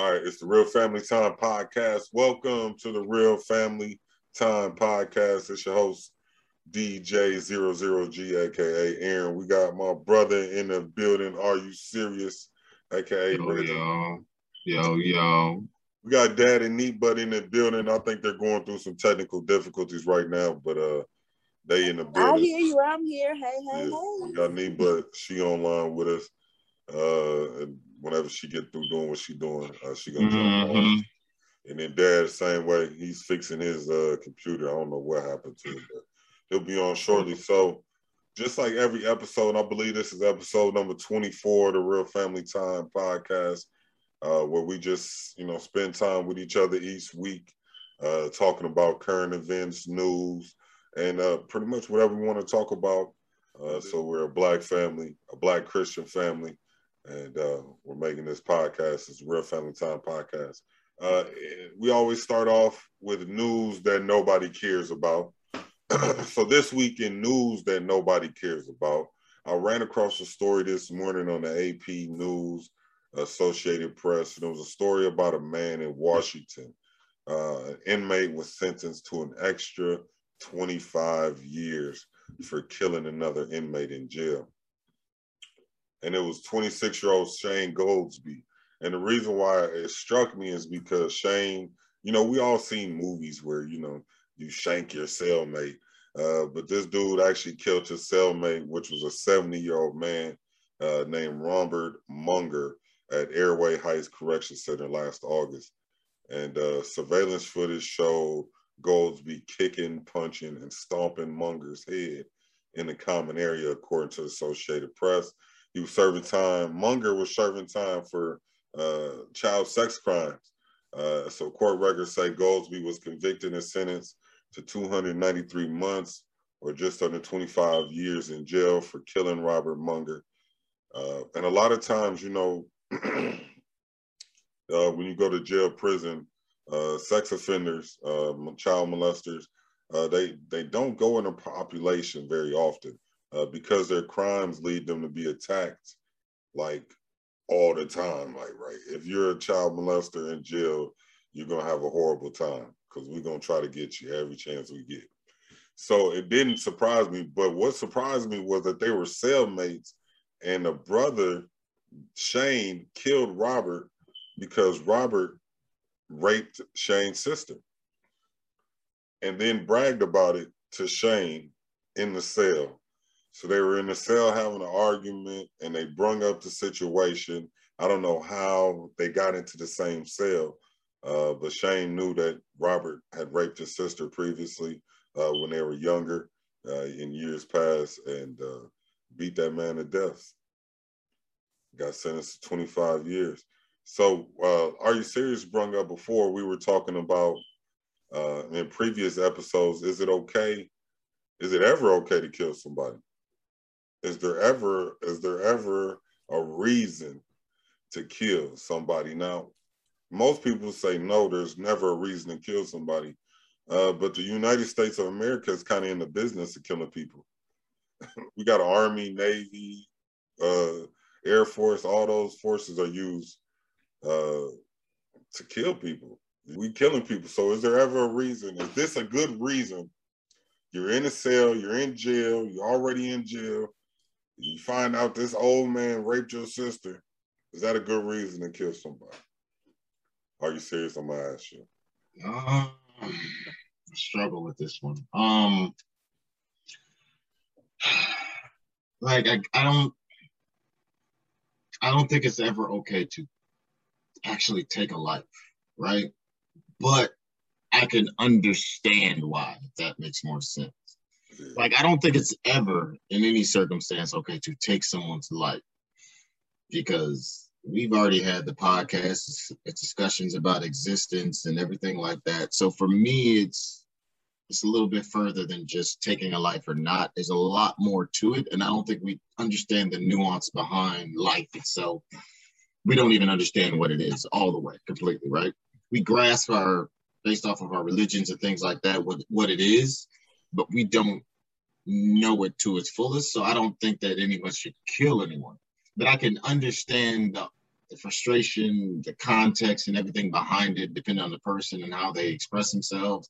All right, it's the Real Family Time Podcast. Welcome to the Real Family Time Podcast. It's your host, DJ00G, a.k.a. Aaron. We got my brother in the building. Are you serious? A.k.a. Bernita. Yo. We got Dad and Neat Bud in the building. I think they're going through some technical difficulties right now, but they in the building. I hear you. I'm here. Hey. We got Neat Bud. She online with us. Whenever she get through doing what she doing, she gonna jump on. And then Dad, same way, he's fixing his computer. I don't know what happened to it, but he'll be on shortly. So just like every episode, I believe this is episode number 24 of the Real Family Time Podcast, where we just, spend time with each other each week, talking about current events, news, and pretty much whatever we want to talk about. So we're a Black family, a Black Christian family. And we're making this podcast. It's a Real Family Time Podcast. We always start off with news that nobody cares about. So this week in news that nobody cares about, I ran across a story this morning on the AP News, Associated Press. And it was a story about a man in Washington. An inmate was sentenced to an extra 25 years for killing another inmate in jail. And it was 26-year-old Shane Goldsby. And the reason why it struck me is because Shane, we all seen movies where, you shank your cellmate. But this dude actually killed his cellmate, which was a 70-year-old man named Robert Munger at Airway Heights Correction Center last August. And surveillance footage showed Goldsby kicking, punching, and stomping Munger's head in the common area, according to the Associated Press. He was serving time. Munger was serving time for child sex crimes. So court records say Goldsby was convicted and sentenced to 293 months or just under 25 years in jail for killing Robert Munger. And a lot of times, when you go to jail, prison, sex offenders, child molesters, they don't go in a population very often. Because their crimes lead them to be attacked all the time. If you're a child molester in jail, you're going to have a horrible time because we're going to try to get you every chance we get. So it didn't surprise me, but what surprised me was that they were cellmates and the brother, Shane, killed Robert because Robert raped Shane's sister and then bragged about it to Shane in the cell. So they were in the cell having an argument and they brung up the situation. I don't know how they got into the same cell, but Shane knew that Robert had raped his sister previously when they were younger in years past and beat that man to death. Got sentenced to 25 years. So Are You Serious brung up before. We were talking about in previous episodes, is it okay? Is it ever okay to kill somebody? Is there ever a reason to kill somebody? Now, most people say, no, there's never a reason to kill somebody. But the United States of America is kind of in the business of killing people. We got Army, Navy, Air Force, all those forces are used to kill people. We killing people. So is there ever a reason? Is this a good reason? You're in a cell, you're in jail, you're already in jail. You find out this old man raped your sister. Is that a good reason to kill somebody? Are you serious? I'm gonna ask you. I struggle with this one. I don't think it's ever okay to actually take a life, right? But I can understand why, if that makes more sense. I don't think it's ever, in any circumstance, okay to take someone's life, because we've already had the podcast discussions about existence and everything like that. So for me, it's a little bit further than just taking a life or not. There's a lot more to it, and I don't think we understand the nuance behind life itself. We don't even understand what it is all the way, completely, right? We grasp based off of our religions and things like that, what it is, but we don't know it to its fullest. So I don't think that anyone should kill anyone. But I can understand the the frustration, the context and everything behind it, depending on the person and how they express themselves,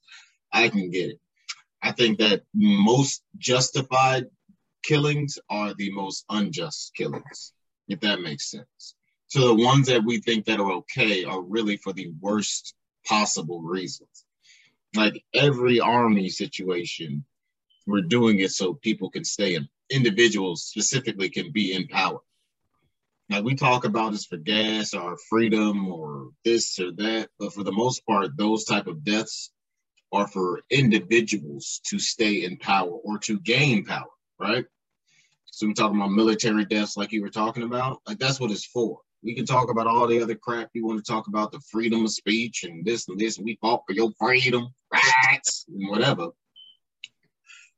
I can get it. I think that most justified killings are the most unjust killings, if that makes sense. So the ones that we think that are okay are really for the worst possible reasons. Like every army situation, we're doing it so people can stay in, individuals specifically can be in power. Like we talk about this for gas or freedom or this or that, but for the most part, those type of deaths are for individuals to stay in power or to gain power, right? So we're talking about military deaths like you were talking about. Like that's what it's for. We can talk about all the other crap you want to talk about, the freedom of speech and this, and we fought for your freedom, rights, and whatever.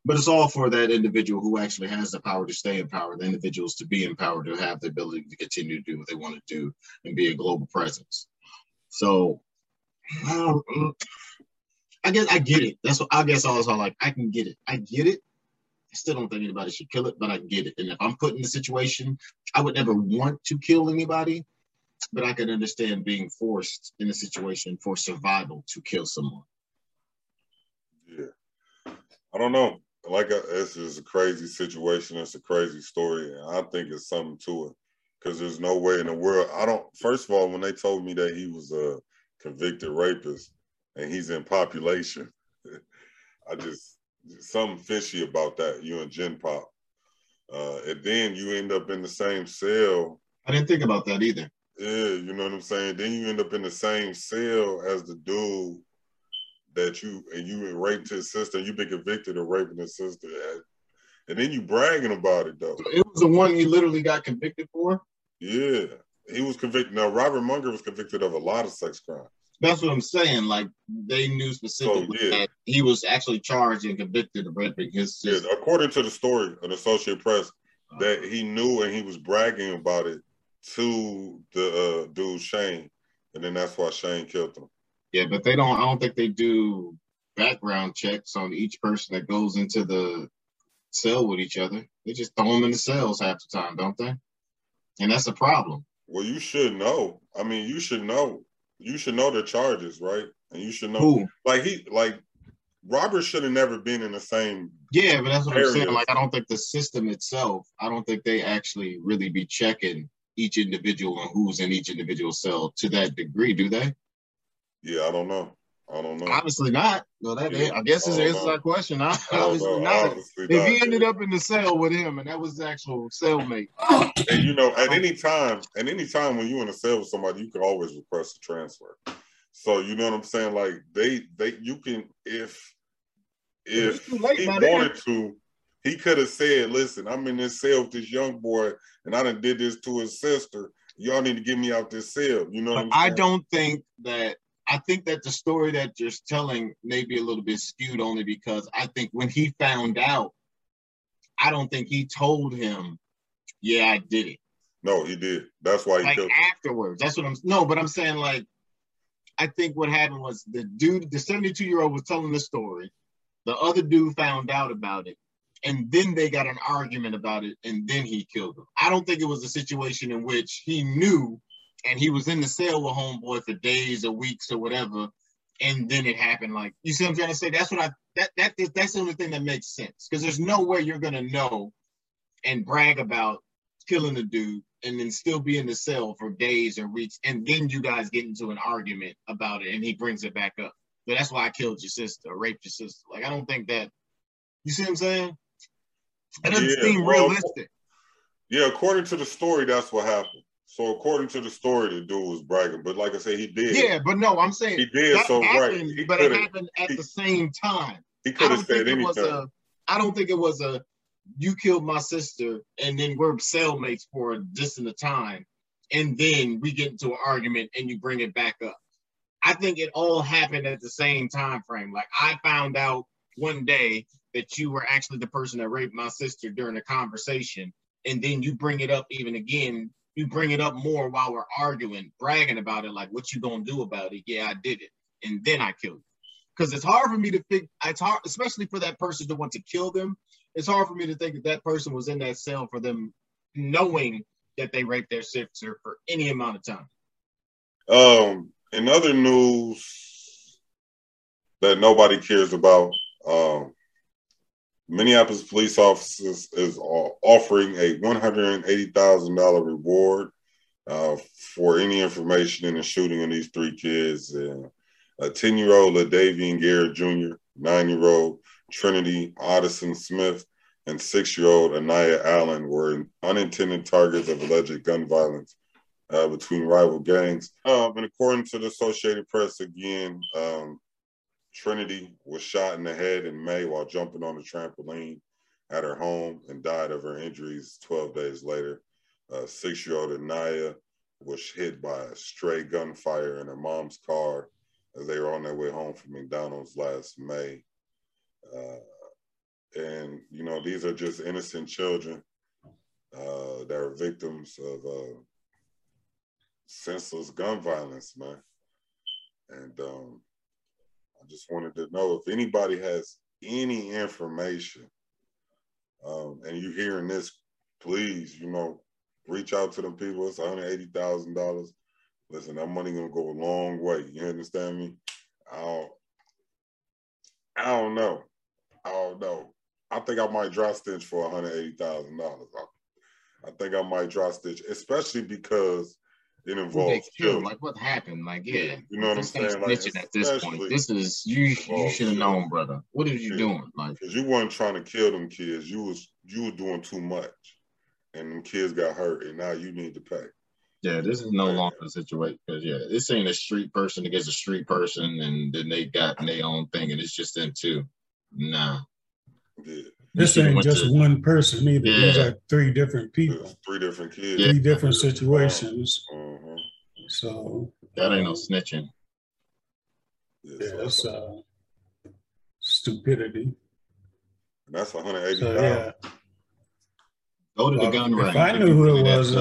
But it's all for that individual who actually has the power to stay in power, the individuals to be in power, to have the ability to continue to do what they want to do and be a global presence. So I guess I get it. That's what I guess I was all like, I can get it. I get it. I still don't think anybody should kill it, but I get it. And if I'm put in the situation, I would never want to kill anybody, but I can understand being forced in a situation for survival to kill someone. Yeah. I don't know. Like, it's just a crazy situation. It's a crazy story. And I think it's something to it because there's no way in the world. First of all, when they told me that he was a convicted rapist and he's in population, I just... something fishy about that, you and Gen Pop. And then you end up in the same cell. I didn't think about that either. Yeah, you know what I'm saying? Then you end up in the same cell as the dude that you raped his sister. You've been convicted of raping his sister. And then you bragging about it, though. So it was the one he literally got convicted for? Yeah, he was convicted. Now, Robert Munger was convicted of a lot of sex crimes. That's what I'm saying. Like, they knew specifically that he was actually charged and convicted of raping his sister. Yeah, according to the story of the Associated Press, that he knew and he was bragging about it to the dude Shane. And then that's why Shane killed him. Yeah, but they don't, I don't think they do background checks on each person that goes into the cell with each other. They just throw them in the cells half the time, don't they? And that's a problem. Well, you should know. I mean, you should know. You should know the charges, right? And you should know, like Robert should have never been in the same. Yeah, but that's what I'm saying. Like, I don't think the system itself, I don't think they actually really be checking each individual and who's in each individual cell to that degree, do they? Yeah, I don't know. Obviously not. No, that I guess is answer that question. Obviously not. If he ended up in the cell with him and that was the actual cellmate. And you know, at any time when you're in a cell with somebody, you can always request a transfer. So you know what I'm saying? Like if he wanted to, he could have said, "Listen, I'm in this cell with this young boy, and I done did this to his sister. Y'all need to get me out this cell." You know what I'm saying? I don't think that. I think that the story that you're telling may be a little bit skewed only because I think when he found out, I don't think he told him, yeah, I did it. No, he did. That's why he killed him. Afterwards. That's what I'm, no, but I'm saying like, I think what happened was the dude, the 72-year-old was telling the story. The other dude found out about it. And then they got an argument about it. And then he killed him. I don't think it was a situation in which he knew and he was in the cell with homeboy for days or weeks or whatever, and then it happened. Like, you see what I'm trying to say? That's what that's the only thing that makes sense, because there's no way you're gonna know and brag about killing a dude and then still be in the cell for days or weeks, and then you guys get into an argument about it, and he brings it back up. But that's why I killed your sister or raped your sister. Like, I don't think that. You see what I'm saying? It doesn't seem realistic. Yeah, according to the story, that's what happened. So according to the story, the dude was bragging, but like I said, he did. Yeah, but no, I'm saying he did. So happened, right, he but it happened at the same time. He could have said anything. I don't think it was a you killed my sister and then we're cellmates for just in the time, and then we get into an argument and you bring it back up. I think it all happened at the same time frame. Like, I found out one day that you were actually the person that raped my sister during a conversation, and then you bring it up even again. You bring it up more while we're arguing, bragging about it, like, what you gonna do about it? Yeah, I did it. And then I killed you. Because it's hard for me to think, it's hard, especially for that person to want to kill them. It's hard for me to think that that person was in that cell for them knowing that they raped their sister for any amount of time. In other news that nobody cares about, Minneapolis police officers is offering a $180,000 reward for any information in the shooting of these three kids. A 10-year-old La Davian Garrett, Jr., 9-year-old Trinity Audison Smith, and 6-year-old Anaya Allen were unintended targets of alleged gun violence between rival gangs. And according to the Associated Press, again, Trinity was shot in the head in May while jumping on a trampoline at her home and died of her injuries 12 days later. 6-year-old Anaya was hit by a stray gunfire in her mom's car as they were on their way home from McDonald's last May. And, you know, these are just innocent children that are victims of senseless gun violence, man. And I just wanted to know if anybody has any information and you hearing this, please, you know, reach out to them people. It's $180,000. Listen, that money going to go a long way. You understand me? I don't know. I think I might dry stitch for $180,000. I think I might dry stitch, especially because it involves children. Like what happened? Like, yeah. You know what I'm saying? Like, at this point, this is you should have known, brother. What are you doing? Like, because you weren't trying to kill them kids. You were doing too much, and them kids got hurt, and now you need to pay. Yeah, this is no longer a situation. Because this ain't a street person against a street person, and then they got their own thing, and it's just them two. Nah. Yeah. This ain't just one person either. Yeah. These are three different people. There's three different kids. Three different situations. Uh-huh. So that ain't no snitching. Yeah, that's stupidity. And that's $180. So, go to the gun range. If I knew who it was,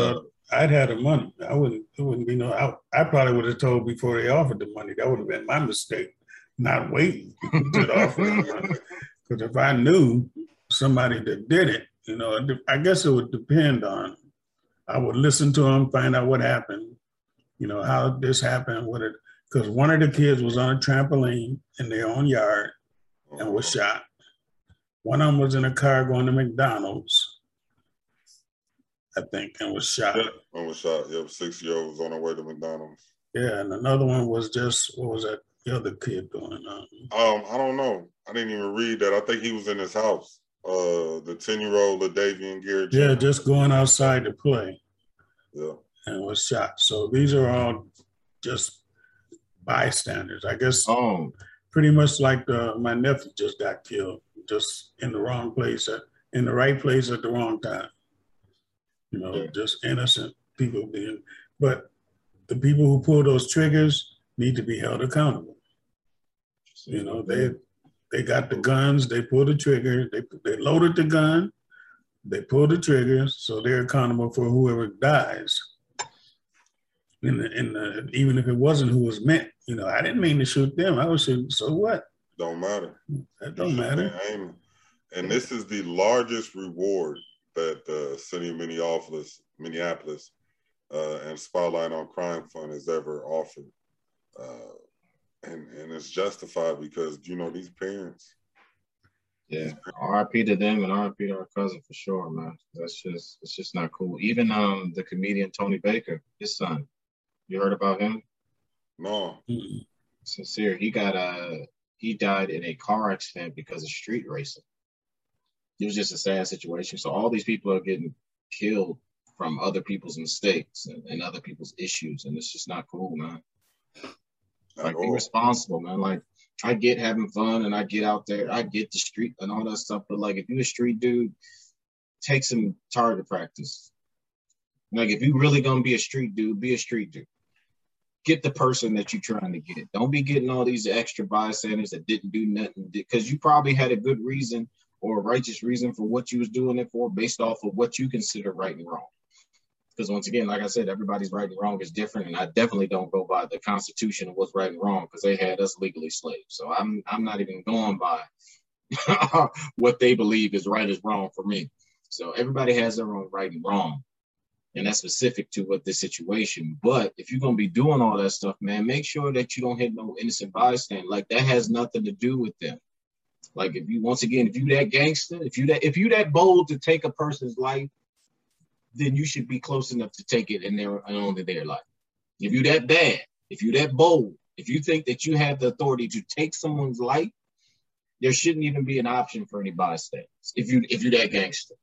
I'd had the money. It wouldn't be no. I probably would have told before they offered the money. That would have been my mistake. Not waiting to offer the money. Because if I knew somebody that did it, you know, I guess it would depend on, I would listen to them, find out what happened, you know, how this happened, what it, because one of the kids was on a trampoline in their own yard and was shot. One of them was in a car going to McDonald's, I think, and was shot. Yeah, one was shot. Yep, 6-year-old was on her way to McDonald's. Yeah, and another one was just, what was that? The other kid doing? I don't know. I didn't even read that. I think he was in his house. The 10-year-old LaDavian Garrett. Yeah, just going outside to play. Yeah. And was shot. So these are all just bystanders. I guess pretty much like my nephew just got killed, just in the wrong place, in the right place at the wrong time. You know, just innocent people being, but the people who pull those triggers need to be held accountable. You know, they got the guns, they pulled the trigger, they loaded the gun, they pulled the trigger, so they're accountable for whoever dies. And even if it wasn't who was meant, you know, I didn't mean to shoot them. I was shooting, so what? Don't matter. That don't matter. And this is the largest reward that the city of Minneapolis and Spotlight on Crime Fund has ever offered. And it's justified because, you know, these parents. Yeah, RIP to them and RIP to our cousin for sure, man. It's just not cool. Even the comedian Tony Baker, his son, you heard about him? No. Sincere. He died in a car accident because of street racing. It was just a sad situation. So all these people are getting killed from other people's mistakes and other people's issues. And it's just not cool, man. Like, be responsible, man. Like, I get having fun and I get out there, I get the street and all that stuff, but like, if you're a street dude, take some target practice. Like, if you really gonna be a street dude, be a street dude. Get the person that you're trying to get. Don't be getting all these extra bystanders that didn't do nothing, because you probably had a good reason or a righteous reason for what you was doing it for, based off of what you consider right and wrong. Because once again, like I said, everybody's right and wrong is different, and I definitely don't go by the Constitution of what's right and wrong, because they had us legally slaves. So I'm not even going by what they believe is right is wrong for me. So everybody has their own right and wrong. And that's specific to what this situation. But if you're going to be doing all that stuff, man, make sure that you don't hit no innocent bystander. Like, that has nothing to do with them. Like, if you, once again, if you that gangster, if you that bold to take a person's life, then you should be close enough to take it in their own to their life. If you that bad, if you that bold, if you think that you have the authority to take someone's life, there shouldn't even be an option for any bystanders. If you that gangster,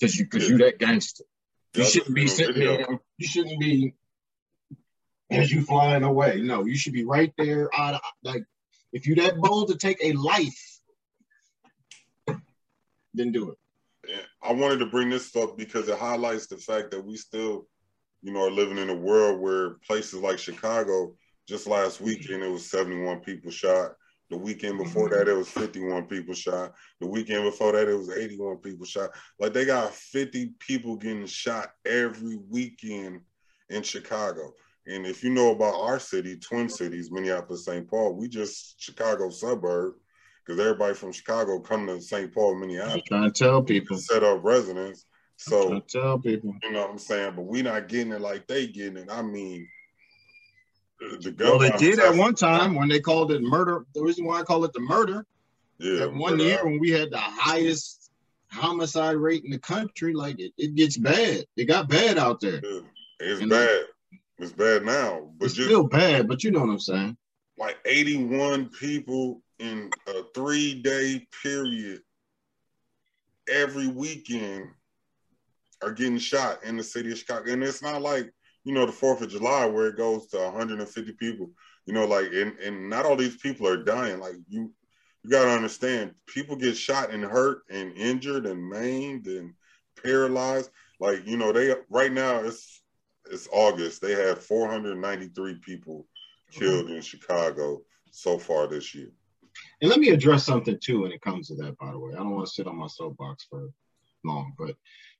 because you that gangster, you shouldn't be sitting there. You shouldn't be as you flying away. No, you should be right there. Like, if you that bold to take a life, then do it. I wanted to bring this up because it highlights the fact that we still, you know, are living in a world where places like Chicago, just last weekend, it was 71 people shot. The weekend before that, it was 51 people shot. The weekend before that, it was 81 people shot. Like, they got 50 people getting shot every weekend in Chicago. And if you know about our city, Twin Cities, Minneapolis, St. Paul, we just Chicago suburb. Because everybody from Chicago come to St. Paul, Minneapolis. Trying to tell people. Set up residence. So, trying to tell people. You know what I'm saying? But we not getting it like they getting it. I mean, the government. Well, they did at one time when they called it murder. The reason why I call it the murder. Yeah. That one year when we had the highest homicide rate in the country, like, it gets bad. It got bad out there. Yeah. It's and bad. It's bad now. But it's still bad, but you know what I'm saying. Like, 81 people in a 3-day period every weekend are getting shot in the city of Chicago. And it's not like, you know, the 4th of July where it goes to 150 people, you know, like, and not all these people are dying. Like, you got to understand, people get shot and hurt and injured and maimed and paralyzed. Like, you know, they, right now it's August. They had 493 people killed in Chicago so far this year. And let me address something, too, when it comes to that, by the way. I don't want to sit on my soapbox for long, but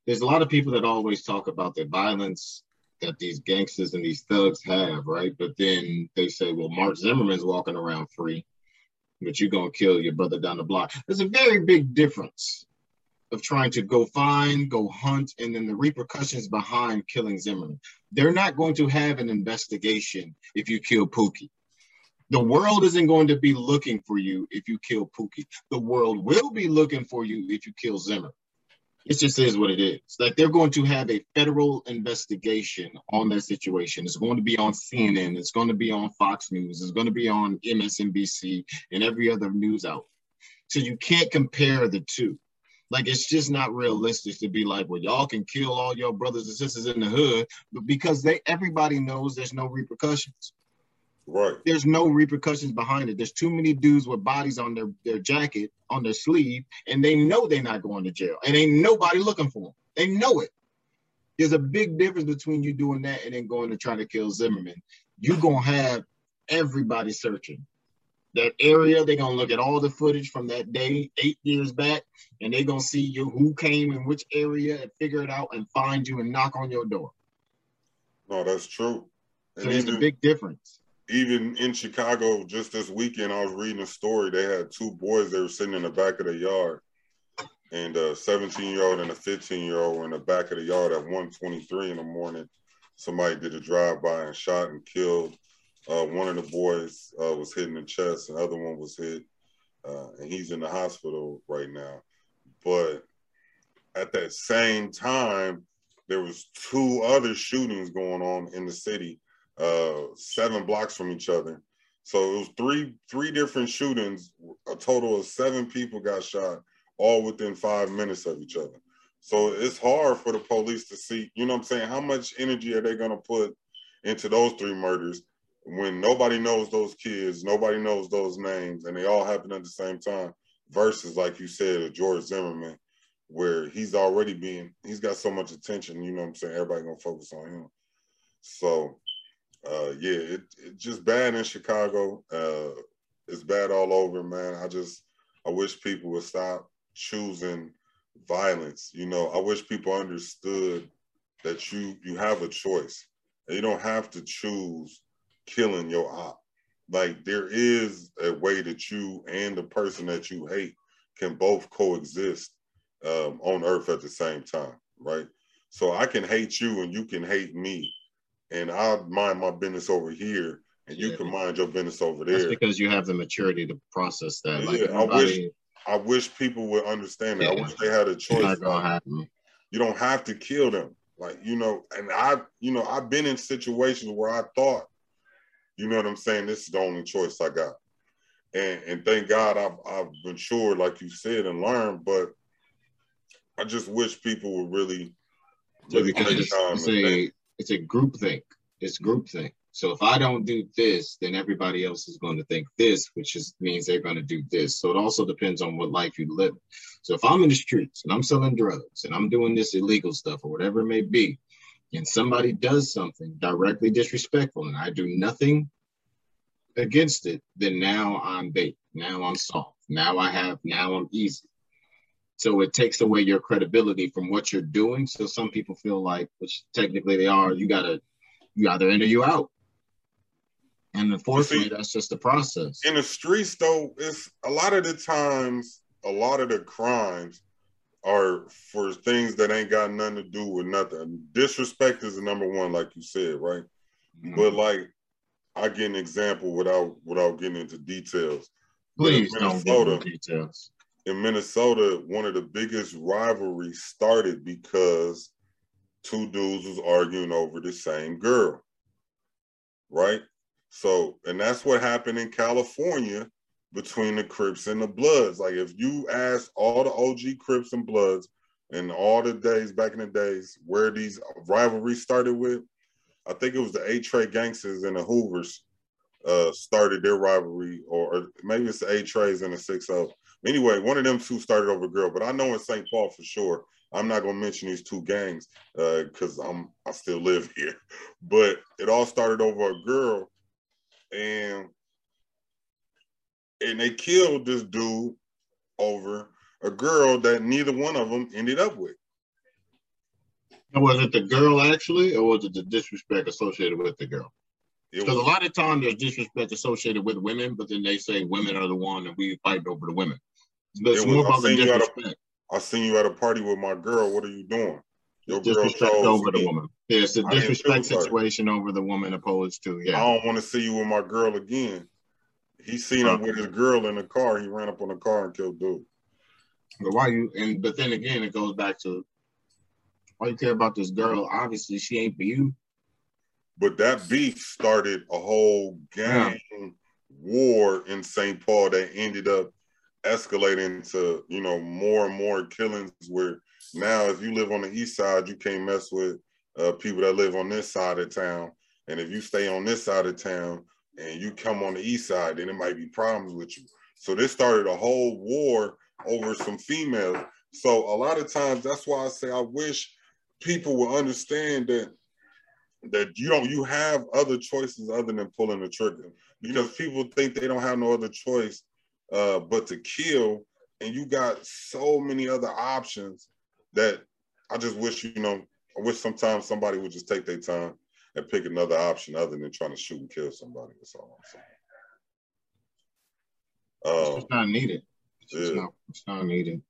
there's a lot of people that always talk about the violence that these gangsters and these thugs have, right? But then they say, well, Mark Zimmerman's walking around free, but you're going to kill your brother down the block. There's a very big difference of trying to go find, go hunt, and then the repercussions behind killing Zimmerman. They're not going to have an investigation if you kill Pookie. The world isn't going to be looking for you if you kill Pookie. The world will be looking for you if you kill Zimmer. It just is what it is. Like, they're going to have a federal investigation on that situation. It's going to be on CNN. It's going to be on Fox News. It's going to be on MSNBC and every other news outlet. So you can't compare the two. Like, it's just not realistic to be like, well, y'all can kill all your brothers and sisters in the hood, but because everybody knows there's no repercussions. Right. There's no repercussions behind it. There's too many dudes with bodies on their jacket, on their sleeve, and they know they're not going to jail. And ain't nobody looking for them. They know it. There's a big difference between you doing that and then going to try to kill Zimmerman. You're going to have everybody searching that area. They're going to look at all the footage from that day 8 years back, and they're going to see you who came in which area and figure it out and find you and knock on your door. No, that's true. So there's a big difference. Even in Chicago, just this weekend, I was reading a story. They had two boys that were sitting in the back of the yard, and a 17-year-old and a 15-year-old were in the back of the yard at 1:23 in the morning. Somebody did a drive-by and shot and killed. One of the boys was hit in the chest, and the other one was hit, and he's in the hospital right now. But at that same time, there was two other shootings going on in the city. 7 blocks from each other. So it was three different shootings. A total of 7 people got shot, all within 5 minutes of each other. So it's hard for the police to see, you know what I'm saying? How much energy are they going to put into those 3 murders when nobody knows those kids, nobody knows those names, and they all happened at the same time, versus, like you said, a George Zimmerman, where he's got so much attention, you know what I'm saying? Everybody going to focus on him. So it's just bad in Chicago. It's bad all over, man. I wish people would stop choosing violence. You know, I wish people understood that you have a choice. You don't have to choose killing your op. Like, there is a way that you and the person that you hate can both coexist on earth at the same time, right? So I can hate you and you can hate me, and I'll mind my business over here and you can mind your business over there. That's because you have the maturity to process that. Like I wish people would understand that. I wish they had a choice. You don't have to kill them. Like, you know, and I've been in situations where I thought, you know what I'm saying, this is the only choice I got. And thank God I've matured, like you said, and learned, but I just wish people would really take time. It's a group think. It's group think. So if I don't do this, then everybody else is going to think this, which means they're going to do this. So it also depends on what life you live. So if I'm in the streets and I'm selling drugs and I'm doing this illegal stuff or whatever it may be, and somebody does something directly disrespectful and I do nothing against it, then now I'm bait. Now I'm soft. Now I'm easy. So it takes away your credibility from what you're doing. So some people feel like, which technically they are, you either in or you out. And unfortunately, that's just the process. In the streets, though, it's a lot of the times, a lot of the crimes are for things that ain't got nothing to do with nothing. Disrespect is the number one, like you said, right? Mm-hmm. But like, I get an example without getting into details. Please don't get into details. In Minnesota, one of the biggest rivalries started because two dudes was arguing over the same girl, right? So, and that's what happened in California between the Crips and the Bloods. Like, if you ask all the OG Crips and Bloods and all the days, back in the days, where these rivalries started with, I think it was the A-Tray Gangsters and the Hoovers started their rivalry, or maybe it's the A-Trays and the 6-0. Anyway, one of them two started over a girl, but I know in St. Paul for sure. I'm not going to mention these two gangs because I still live here. But it all started over a girl, and they killed this dude over a girl that neither one of them ended up with. And was it the girl actually, or was it the disrespect associated with the girl? Because a lot of times there's disrespect associated with women, but then they say women are the one that we fight over the women. But it's more about the disrespect. I seen you at a party with my girl. What are you doing? Your disrespect over the woman. Yeah, it's a disrespect situation over the woman opposed to, yeah. I don't want to see you with my girl again. He seen him with his girl in the car. He ran up on the car and killed dude. But but then again, it goes back to why you care about this girl. Obviously, she ain't for you. But that beef started a whole gang war in St. Paul that ended up escalating to, you know, more and more killings, where now if you live on the east side, you can't mess with people that live on this side of town. And if you stay on this side of town and you come on the east side, then it might be problems with you. So this started a whole war over some females. So a lot of times, that's why I say I wish people would understand that you have other choices other than pulling the trigger, because people think they don't have no other choice but to kill, and you got so many other options that I just wish, I wish sometimes somebody would just take their time and pick another option other than trying to shoot and kill somebody. That's all I'm saying. It's just not needed. It's not needed.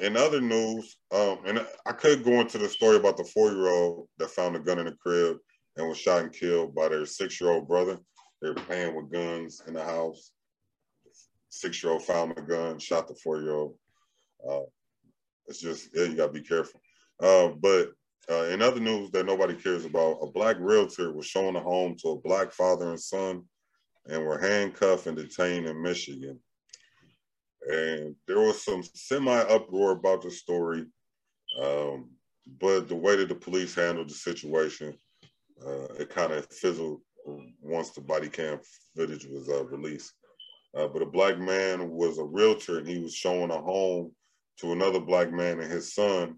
In other news, and I could go into the story about the 4-year-old that found a gun in the crib and was shot and killed by their 6-year-old brother. They were playing with guns in the house. 6-year-old found a gun, shot the 4-year-old. It's just, you gotta be careful. But in other news that nobody cares about, a black realtor was showing a home to a black father and son, and were handcuffed and detained in Michigan. And there was some semi-uproar about the story, but the way that the police handled the situation, it kind of fizzled once the body cam footage was released. But a black man was a realtor, and he was showing a home to another black man and his son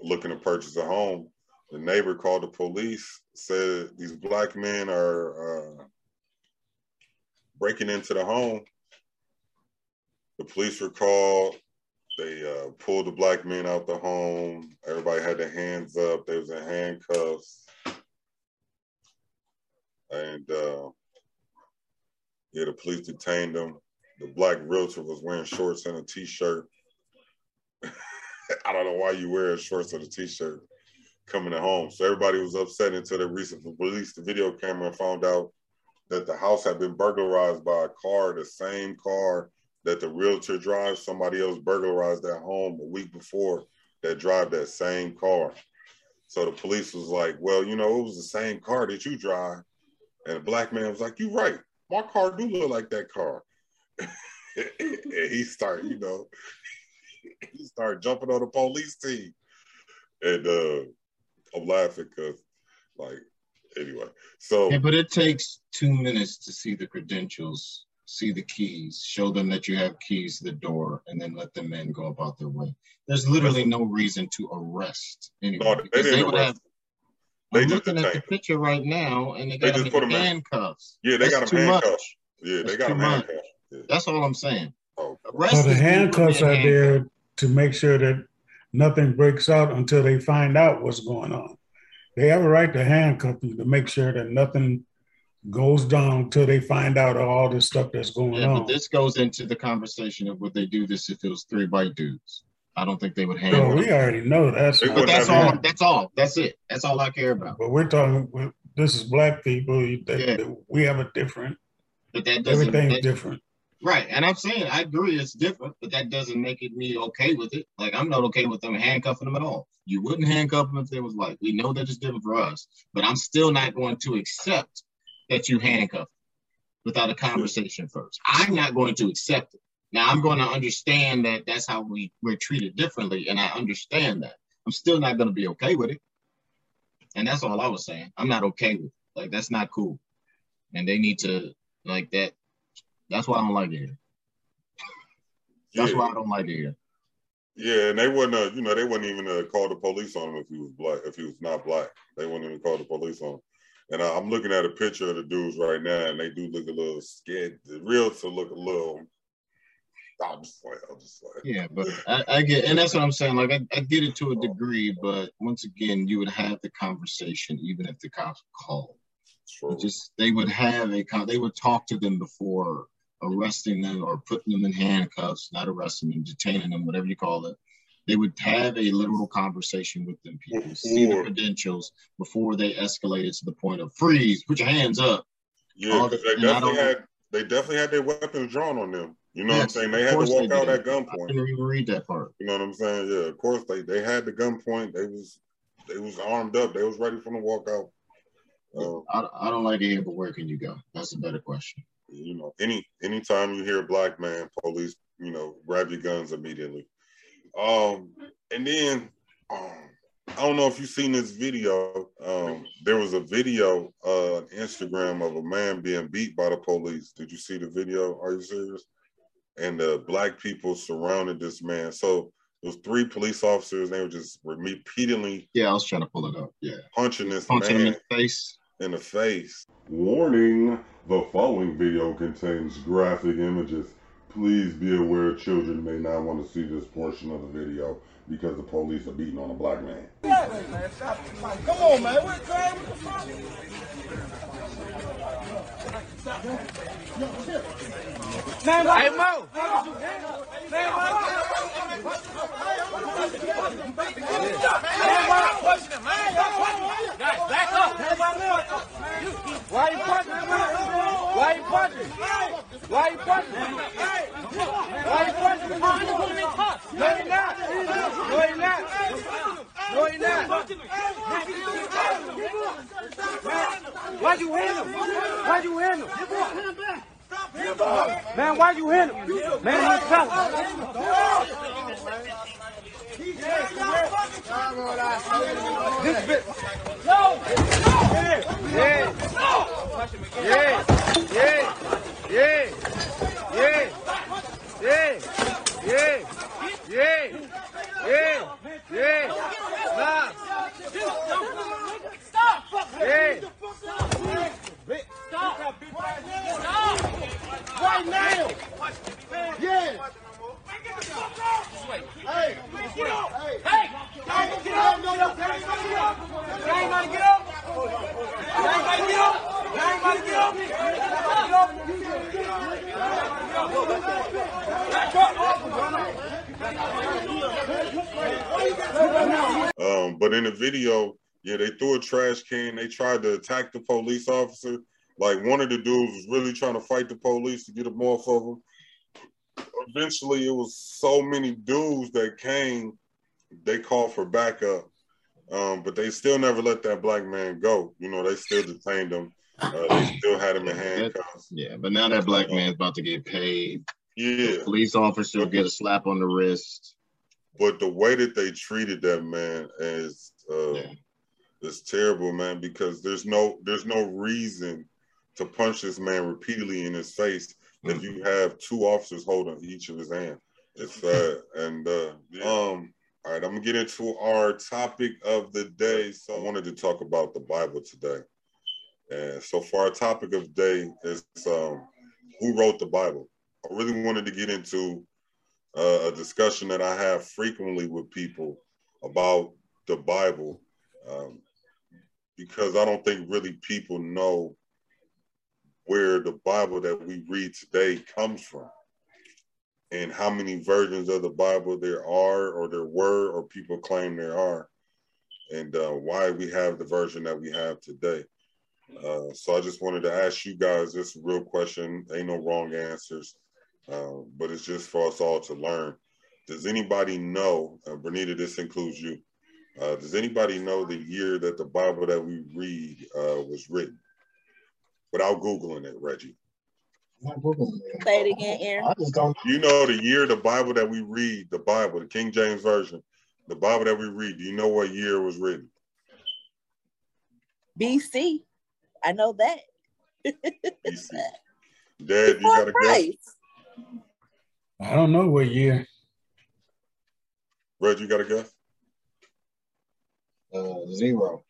looking to purchase a home. The neighbor called the police, said these black men are breaking into the home. The police were called. They pulled the black men out the home. Everybody had their hands up. They was in handcuffs. And... the police detained him. The black realtor was wearing shorts and a t-shirt. I don't know why you wear shorts and a t-shirt coming at home. So everybody was upset until they recently released the video camera and found out that the house had been burglarized by a car, the same car that the realtor drives. Somebody else burglarized that home a week before that drive that same car. So the police was like, well, you know, it was the same car that you drive. And the black man was like, you're right. My car do look like that car. And he started, you know, he started jumping on the police team. And I'm laughing because, like, anyway. So, yeah, but it takes 2 minutes to see the credentials, see the keys, show them that you have keys to the door, and then let the men go about their way. There's literally no reason to arrest anyone. No, they didn't arrest. They just looking at the picture right now, and they got them in handcuffs. Yeah, they got them handcuffs. Yeah, they got them handcuffs. That's all I'm saying. Oh, so the handcuffs are there to make sure that nothing breaks out until they find out what's going on. They have a right to handcuff you to make sure that nothing goes down until they find out all the stuff that's going on. But this goes into the conversation of would they do this if it was three white dudes? I don't think they would handcuff. No, we already know that. But that's all. That's all. That's it. That's all I care about. But we're talking. This is black people. We have a different. But that doesn't. Everything's different. Right, and I'm saying I agree it's different, but that doesn't make it me okay with it. Like, I'm not okay with them handcuffing them at all. You wouldn't handcuff them if they was like, we know that it's different for us, but I'm still not going to accept that you handcuff without a conversation first. I'm not going to accept it. Now, I'm going to understand that that's how we're treated differently, and I understand that. I'm still not going to be okay with it, and that's all I was saying. I'm not okay with it. Like, that's not cool, and they need to, like, that. That's why I don't like it here. That's why I don't like it here. Yeah, and they wouldn't, you know, they wouldn't even call the police on him if he was black. If he was not black, they wouldn't even call the police on him. And I'm looking at a picture of the dudes right now, and they do look a little scared. The realtor look a little. I'm just like. Yeah, but I get, and that's what I'm saying. Like, I get it to a degree, but once again, you would have the conversation even if the cops called. Just they would have a they would talk to them before arresting them or putting them in handcuffs, not arresting them, detaining them, whatever you call it. They would have a literal conversation with them people, see the credentials before they escalated to the point of freeze, put your hands up. Yeah, they definitely had their weapons drawn on them. You know what I'm saying? They had to walk out at gunpoint. I didn't even read that part. You know what I'm saying? Yeah, of course they had the gunpoint. They was armed up. They was ready for the walkout. I don't like to hear, but where can you go? That's a better question. You know, anytime you hear a black man, police, you know, grab your guns immediately. And then, I don't know if you've seen this video. There was a video on Instagram of a man being beat by the police. Did you see the video? Are you serious? And the black people surrounded this man. So it was three police officers. They were just repeatedly. Yeah, I was trying to pull it up. Yeah, punching him in the face. In the face. Warning, the following video contains graphic images. Please be aware children may not want to see this portion of the video because the police are beating on a black man. Wait, man, stop. Come on, man. Why you hit him? Man, he's telling. This bit. No! Hey! But in the video, yeah, they threw a trash can. They tried to attack the police officer. Like, one of the dudes was really trying to fight the police to get them off of him. Eventually, it was so many dudes that came, they called for backup. But they still never let that black man go. You know, they still detained him. They still had him in handcuffs. Yeah, but now that black man's about to get paid. Yeah. The police officer will get a slap on the wrist. But the way that they treated that man is it's terrible, man, because there's no reason to punch this man repeatedly in his face if you have two officers holding each of his hand. It's sad. And all right, I'm gonna get into our topic of the day. So I wanted to talk about the Bible today. And so for our topic of the day is who wrote the Bible? I really wanted to get into a discussion that I have frequently with people about the Bible, because I don't think really people know where the Bible that we read today comes from and how many versions of the Bible there are or there were or people claim there are, and why we have the version that we have today. So I just wanted to ask you guys this real question. Ain't no wrong answers, but it's just for us all to learn. Does anybody know, Bernita, this includes you, does anybody know the year that the Bible that we read was written? Without Googling it, Reggie. Say it again, Aaron. I just don't. You know the year the Bible that we read, the Bible, the King James Version, the Bible that we read, do you know what year it was written? BC. I know that. BC. Dad, you got a guess? I don't know what year. Reggie, you got a guess? Zero.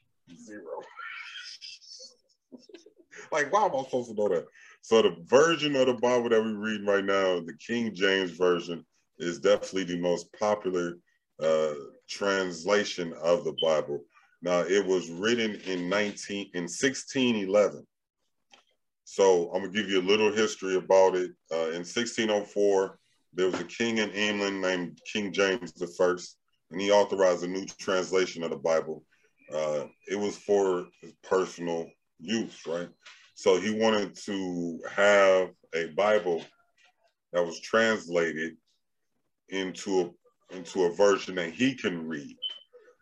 Like, why am I supposed to know that? So the version of the Bible that we read right now, the King James Version, is definitely the most popular translation of the Bible. Now, it was written in 1611. So I'm gonna give you a little history about it. In 1604, there was a king in England named King James I. And he authorized a new translation of the Bible. It was for his personal use, right? So he wanted to have a Bible that was translated into a version that he can read,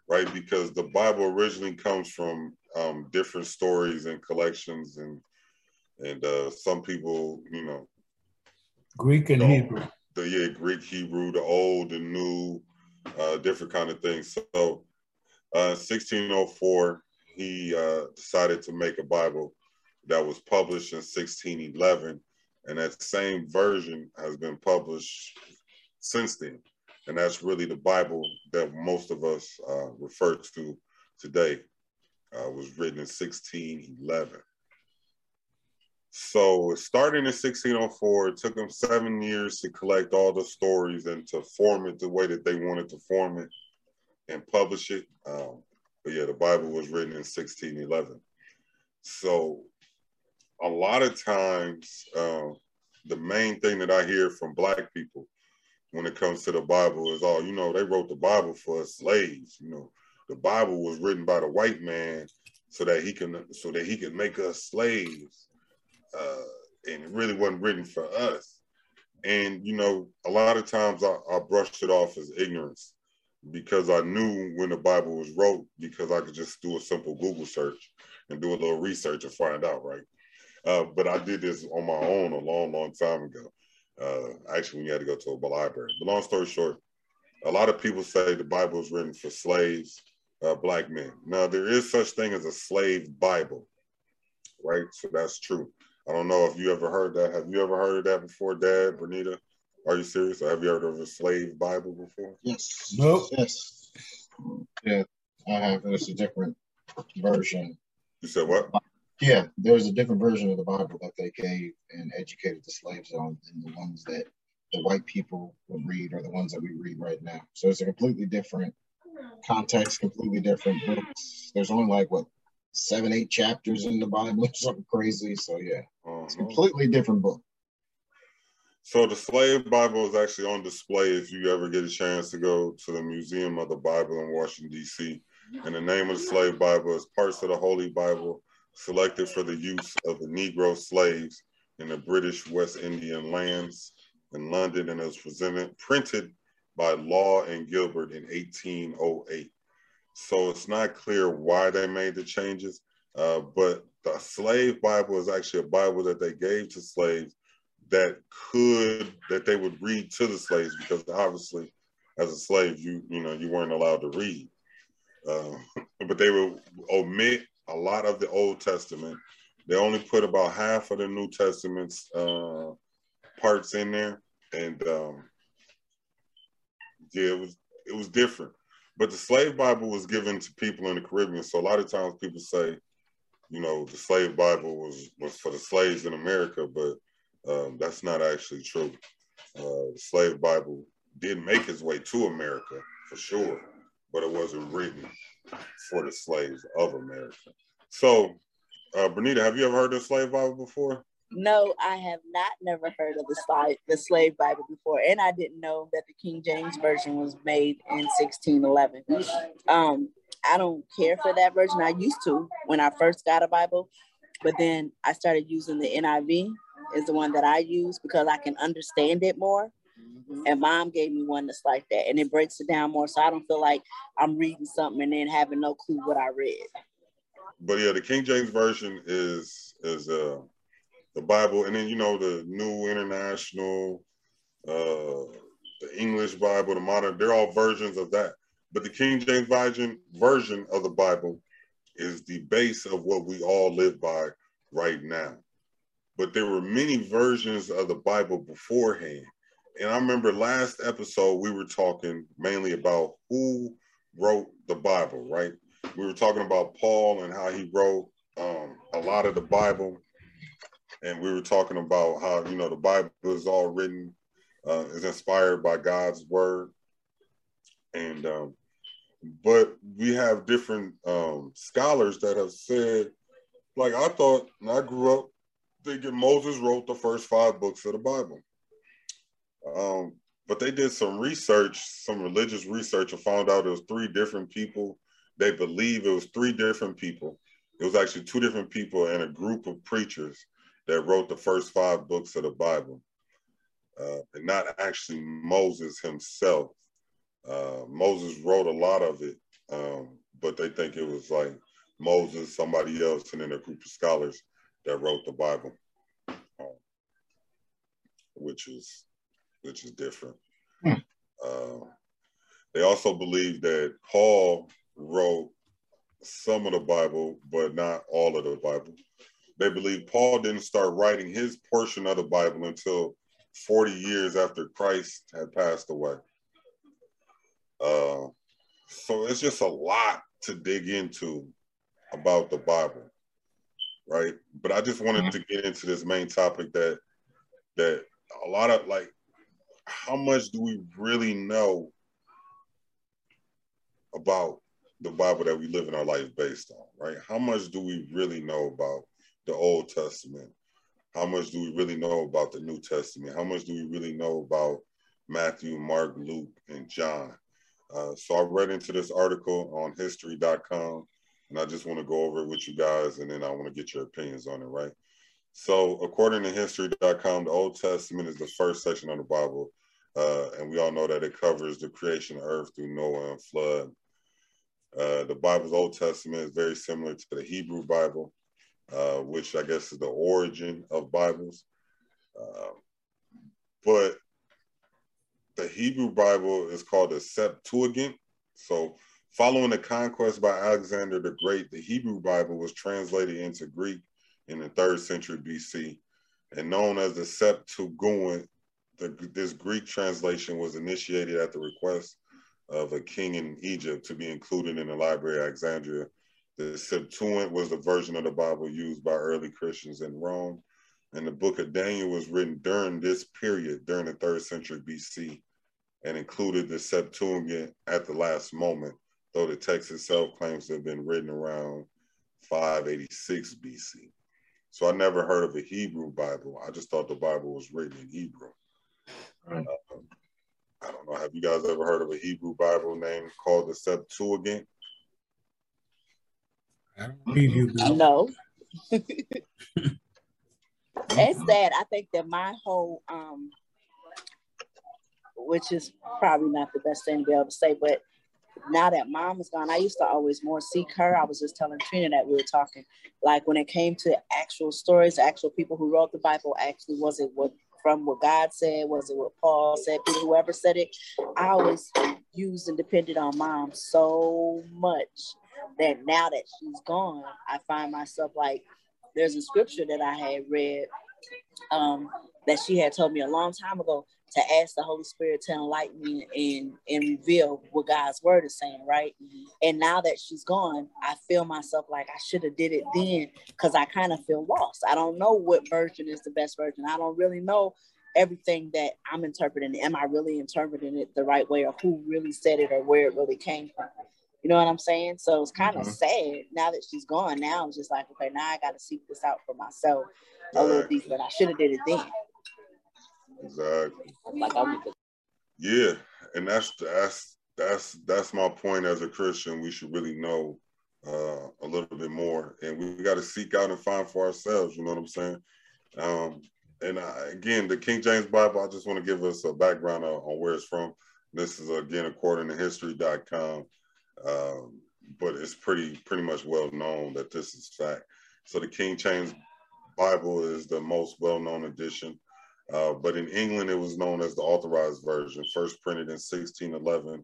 right? Because the Bible originally comes from different stories and collections, and some people, you know, Greek and Hebrew. Greek, Hebrew, the old and new. Different kind of things. So 1604, he decided to make a Bible that was published in 1611, and that same version has been published since then, and that's really the Bible that most of us refer to today. Was written in 1611. So starting in 1604, it took them 7 years to collect all the stories and to form it the way that they wanted to form it and publish it. But yeah, the Bible was written in 1611. So a lot of times, the main thing that I hear from black people when it comes to the Bible is, oh, you know, they wrote the Bible for us slaves. You know, the Bible was written by the white man so that he can make us slaves. And it really wasn't written for us. And, you know, a lot of times I brushed it off as ignorance because I knew when the Bible was wrote because I could just do a simple Google search and do a little research and find out, right? But I did this on my own a long, long time ago. Actually, when you had to go to a library. But long story short, a lot of people say the Bible is written for slaves, black men. Now, there is such thing as a slave Bible, right? So that's true. I don't know if you ever heard that. Have you ever heard of that before, Dad, Bernita? Are you serious? Or have you heard of a slave Bible before? Yes. Nope. Yes. Yeah, I have. There's a different version. You said what? Yeah, there's a different version of the Bible that they gave and educated the slaves on than the ones that the white people would read or the ones that we read right now. So it's a completely different context, completely different books. There's only like, what, 7, 8 chapters in the Bible or something crazy. So yeah, it's a completely different book. So the slave Bible is actually on display if you ever get a chance to go to the Museum of the Bible in Washington, D.C. and the name of the slave Bible as parts of the Holy Bible selected for the use of the Negro slaves in the British West Indian lands in London, and is printed by Law and Gilbert in 1808. So it's not clear why they made the changes, but the slave Bible is actually a Bible that they gave to slaves that they would read to the slaves, because obviously as a slave, you weren't allowed to read. But they would omit a lot of the Old Testament. They only put about half of the New Testament's parts in there, and yeah, it was different. But the slave Bible was given to people in the Caribbean, so a lot of times people say, you know, the slave Bible was for the slaves in America, but that's not actually true. The slave Bible did make its way to America for sure, but it wasn't written for the slaves of America. So, Bernita, have you ever heard of the slave Bible before? No, I have not. Never heard of the slave Bible before, and I didn't know that the King James Version was made in 1611. I don't care for that version. I used to when I first got a Bible, but then I started using the NIV is the one that I use because I can understand it more. Mm-hmm. And Mom gave me one that's like that, and it breaks it down more, so I don't feel like I'm reading something and then having no clue what I read. But yeah, the King James Version is the Bible, and then, you know, the New International, the English Bible, the Modern, they're all versions of that. But the King James Version of the Bible is the base of what we all live by right now. But there were many versions of the Bible beforehand. And I remember last episode, we were talking mainly about who wrote the Bible, right? We were talking about Paul and how he wrote a lot of the Bible. And we were talking about how, you know, the Bible is all written, is inspired by God's word. And, but we have different scholars that have said, like I thought, and I grew up thinking Moses wrote the first 5 books of the Bible. But they did some research, some religious research, and found out it was 3 different people. They believe it was 3 different people. It was actually 2 different people and a group of preachers that wrote the first 5 books of the Bible, and not actually Moses himself. Moses wrote a lot of it, but they think it was like Moses, somebody else, and then a group of scholars that wrote the Bible, which is different. Hmm. They also believe that Paul wrote some of the Bible, but not all of the Bible. They believe Paul didn't start writing his portion of the Bible until 40 years after Christ had passed away. So it's just a lot to dig into about the Bible, right? But I just wanted to get into this main topic that a lot of, like, how much do we really know about the Bible that we live in our life based on, right? How much do we really know about the Old Testament? How much do we really know about the New Testament? How much do we really know about Matthew, Mark, Luke, and John? So I read into this article on History.com, and I just want to go over it with you guys, and then I want to get your opinions on it, right? So according to History.com, the Old Testament is the first section of the Bible, and we all know that it covers the creation of earth through Noah and flood. The Bible's Old Testament is very similar to the Hebrew Bible, which I guess is the origin of Bibles. But the Hebrew Bible is called the Septuagint. So following the conquest by Alexander the Great, the Hebrew Bible was translated into Greek in the 3rd century BC. And known as the Septuagint, this Greek translation was initiated at the request of a king in Egypt to be included in the Library of Alexandria. The Septuagint was the version of the Bible used by early Christians in Rome, and the book of Daniel was written during this period, during the 3rd century BC, and included the Septuagint at the last moment, though the text itself claims to have been written around 586 BC. So I never heard of a Hebrew Bible. I just thought the Bible was written in Hebrew. Right. I don't know, have you guys ever heard of a Hebrew Bible named called the Septuagint? I don't believe you. No. That's sad. I think that my whole, which is probably not the best thing to be able to say, but now that mom is gone, I used to always more seek her. I was just telling Trina that we were talking, like when it came to actual stories, actual people who wrote the Bible, actually was it what from what God said, was it what Paul said, whoever said it, I always used and depended on mom so much that now that she's gone, I find myself like, there's a scripture that I had read that she had told me a long time ago to ask the Holy Spirit to enlighten me and reveal what God's word is saying, right? And now that she's gone, I feel myself like I should have did it then, because I kind of feel lost. I don't know what version is the best version. I don't really know everything that I'm interpreting. Am I really interpreting it the right way, or who really said it, or where it really came from? You know what I'm saying? So it's kind of sad now that she's gone. Now I'm just like, okay, now I got to seek this out for myself a little deeper. But I should have did it then. Exactly. Like I'm with the— yeah, and that's my point as a Christian. We should really know a little bit more, and we got to seek out and find for ourselves. You know what I'm saying? And again, the King James Bible. I just want to give us a background on where it's from. This is again according to History.com. But it's pretty much well known that this is fact. So the King James Bible is the most well-known edition, but in England it was known as the Authorized Version, first printed in 1611.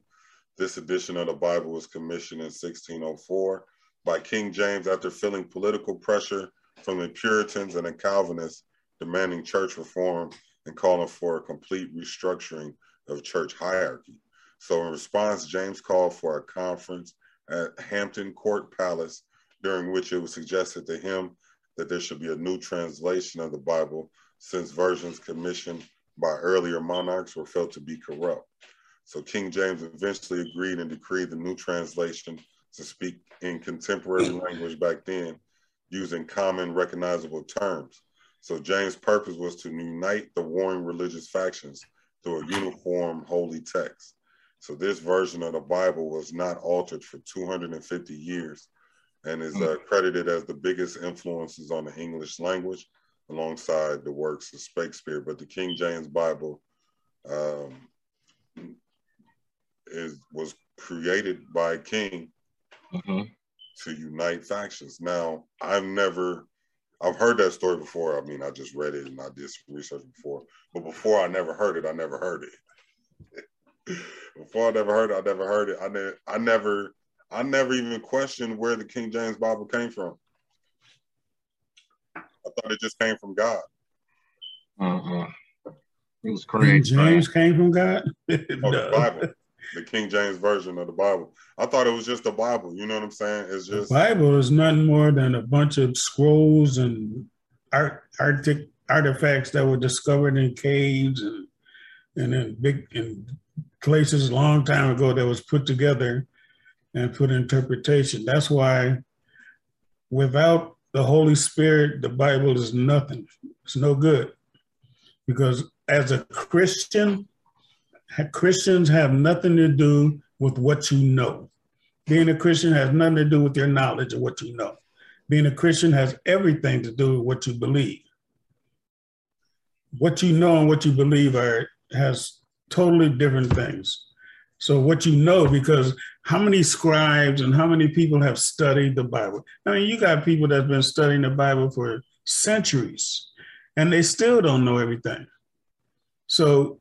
This edition of the Bible was commissioned in 1604 by King James after feeling political pressure from the Puritans and the Calvinists demanding church reform and calling for a complete restructuring of church hierarchy. So in response, James called for a conference at Hampton Court Palace, during which it was suggested to him that there should be a new translation of the Bible, since versions commissioned by earlier monarchs were felt to be corrupt. So King James eventually agreed and decreed the new translation to speak in contemporary language back then, using common recognizable terms. So James' purpose was to unite the warring religious factions through a uniform holy text. So this version of the Bible was not altered for 250 years and is credited as the biggest influences on the English language alongside the works of Shakespeare. But the King James Bible was created by a king to unite factions. Now, I've heard that story before. I mean, I just read it and I did some research before. But before I never heard it. I never even questioned where the King James Bible came from. I thought it just came from God. It was crazy. King James came from God? No. The Bible. The King James Version of the Bible. I thought it was just the Bible. You know what I'm saying? It's just— the Bible is nothing more than a bunch of scrolls and artifacts that were discovered in caves and in big and places a long time ago that was put together and put interpretation. That's why without the Holy Spirit, the Bible is nothing. It's no good. Because as a Christian, Christians have nothing to do with what you know. Being a Christian has nothing to do with your knowledge of what you know. Being a Christian has everything to do with what you believe. What you know and what you believe has totally different things. So what you know, because how many scribes and how many people have studied the Bible? I mean, you got people that's been studying the Bible for centuries and they still don't know everything. So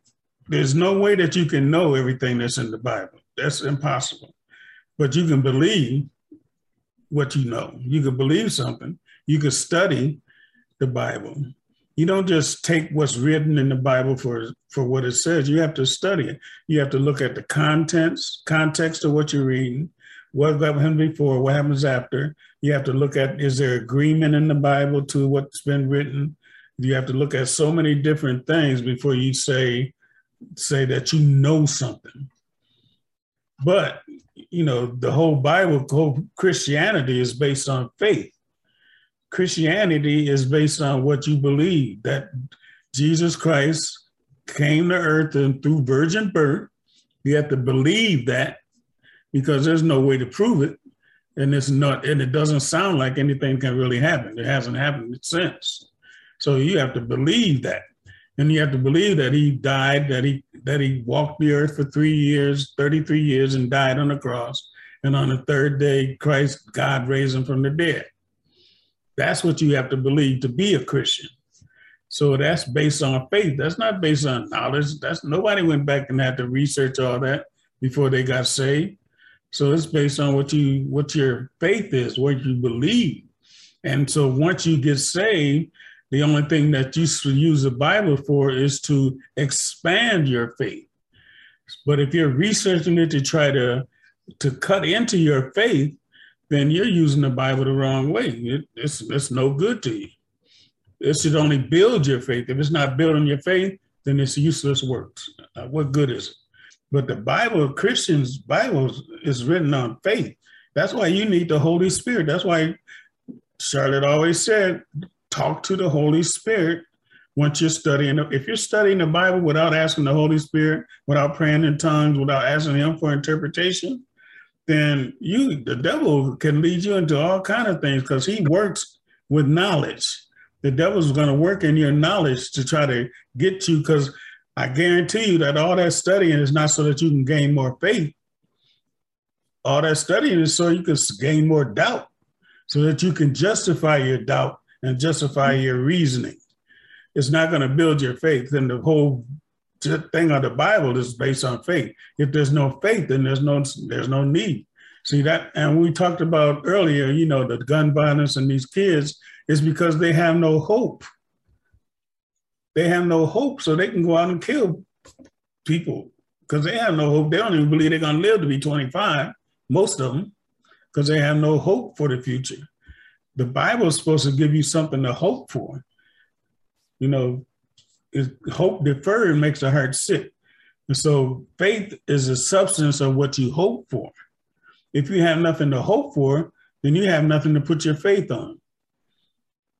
there's no way that you can know everything that's in the Bible. That's impossible. But you can believe what you know. You can believe something. You can study the Bible. You don't just take what's written in the Bible for what it says. You have to study it. You have to look at the context of what you're reading, what happened before, what happens after. You have to look at, is there agreement in the Bible to what's been written? You have to look at so many different things before you say that you know something. But, you know, the whole Bible, whole Christianity is based on faith. Christianity is based on what you believe, that Jesus Christ came to earth and through virgin birth. You have to believe that because there's no way to prove it. and it's not, and it doesn't sound like anything can really happen. It hasn't happened since. So you have to believe that. And you have to believe that he died, that he walked the earth for 3 years, 33 years, and died on the cross. And on the third day, Christ, God raised him from the dead. That's what you have to believe to be a Christian. So that's based on faith. That's not based on knowledge. That's, nobody went back and had to research all that before they got saved. So it's based on what your faith is, what you believe. And so once you get saved, the only thing that you should use the Bible for is to expand your faith. But if you're researching it to try to cut into your faith, then you're using the Bible the wrong way. It's no good to you. It should only build your faith. If it's not building your faith, then it's useless works. What good is it? But the Bible, Christians' Bible, is written on faith. That's why you need the Holy Spirit. That's why Charlotte always said, talk to the Holy Spirit once you're studying. If you're studying the Bible without asking the Holy Spirit, without praying in tongues, without asking him for interpretation, then the devil can lead you into all kinds of things because he works with knowledge. The devil's going to work in your knowledge to try to get you, because I guarantee you that all that studying is not so that you can gain more faith. All that studying is so you can gain more doubt, so that you can justify your doubt and justify your reasoning. It's not going to build your faith. And the whole thing of the Bible is based on faith. If there's no faith, then there's no need. See that? And we talked about earlier, you know, the gun violence and these kids is because they have no hope. They have no hope, so they can go out and kill people because they have no hope. They don't even believe they're going to live to be 25, most of them, because they have no hope for the future. The Bible is supposed to give you something to hope for. You know, hope deferred makes the heart sick. And so faith is a substance of what you hope for. If you have nothing to hope for, then you have nothing to put your faith on.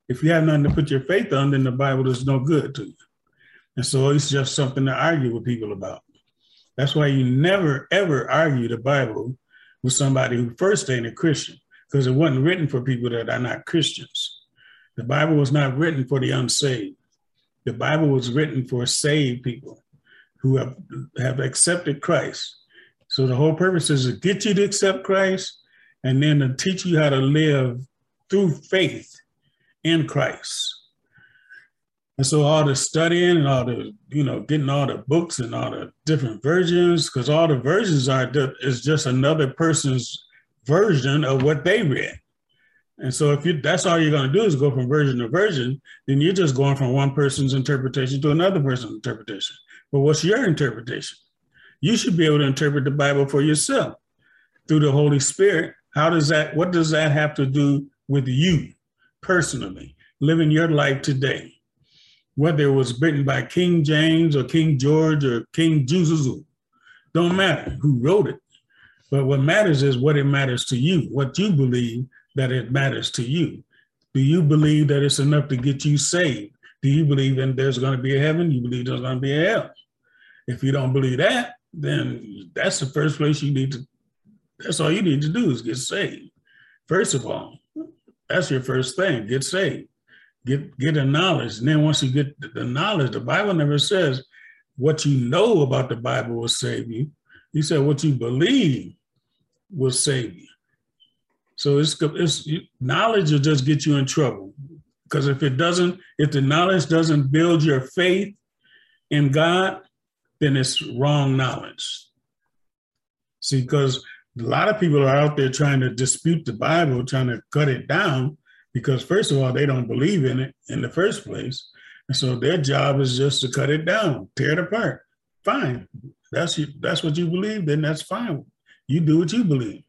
If you have nothing to put your faith on, then the Bible is no good to you. And so it's just something to argue with people about. That's why you never, ever argue the Bible with somebody who first ain't a Christian, because it wasn't written for people that are not Christians. The Bible was not written for the unsaved. The Bible was written for saved people who have accepted Christ. So the whole purpose is to get you to accept Christ and then to teach you how to live through faith in Christ. And so all the studying and all the, you know, getting all the books and all the different versions, because all the versions is just another person's version of what they read. And so if that's all you're going to do is go from version to version, then you're just going from one person's interpretation to another person's interpretation. But what's your interpretation? You should be able to interpret the Bible for yourself through the Holy Spirit. What does that have to do with you personally, living your life today? Whether it was written by King James or King George or King Jesus, don't matter who wrote it. But what matters is what it matters to you, what you believe that it matters to you. Do you believe that it's enough to get you saved? Do you believe that there's going to be a heaven? You believe there's going to be a hell? If you don't believe that, then that's the first place you need to, that's all you need to do is get saved. First of all, that's your first thing, get saved. Get a knowledge. And then once you get the knowledge, the Bible never says what you know about the Bible will save you. He said what you believe will save you. So it's knowledge will just get you in trouble. Because if the knowledge doesn't build your faith in God, then it's wrong knowledge. See, because a lot of people are out there trying to dispute the Bible, trying to cut it down, because first of all, they don't believe in it in the first place. And so their job is just to cut it down, tear it apart. Fine. That's what you believe, then that's fine. You do what you believe.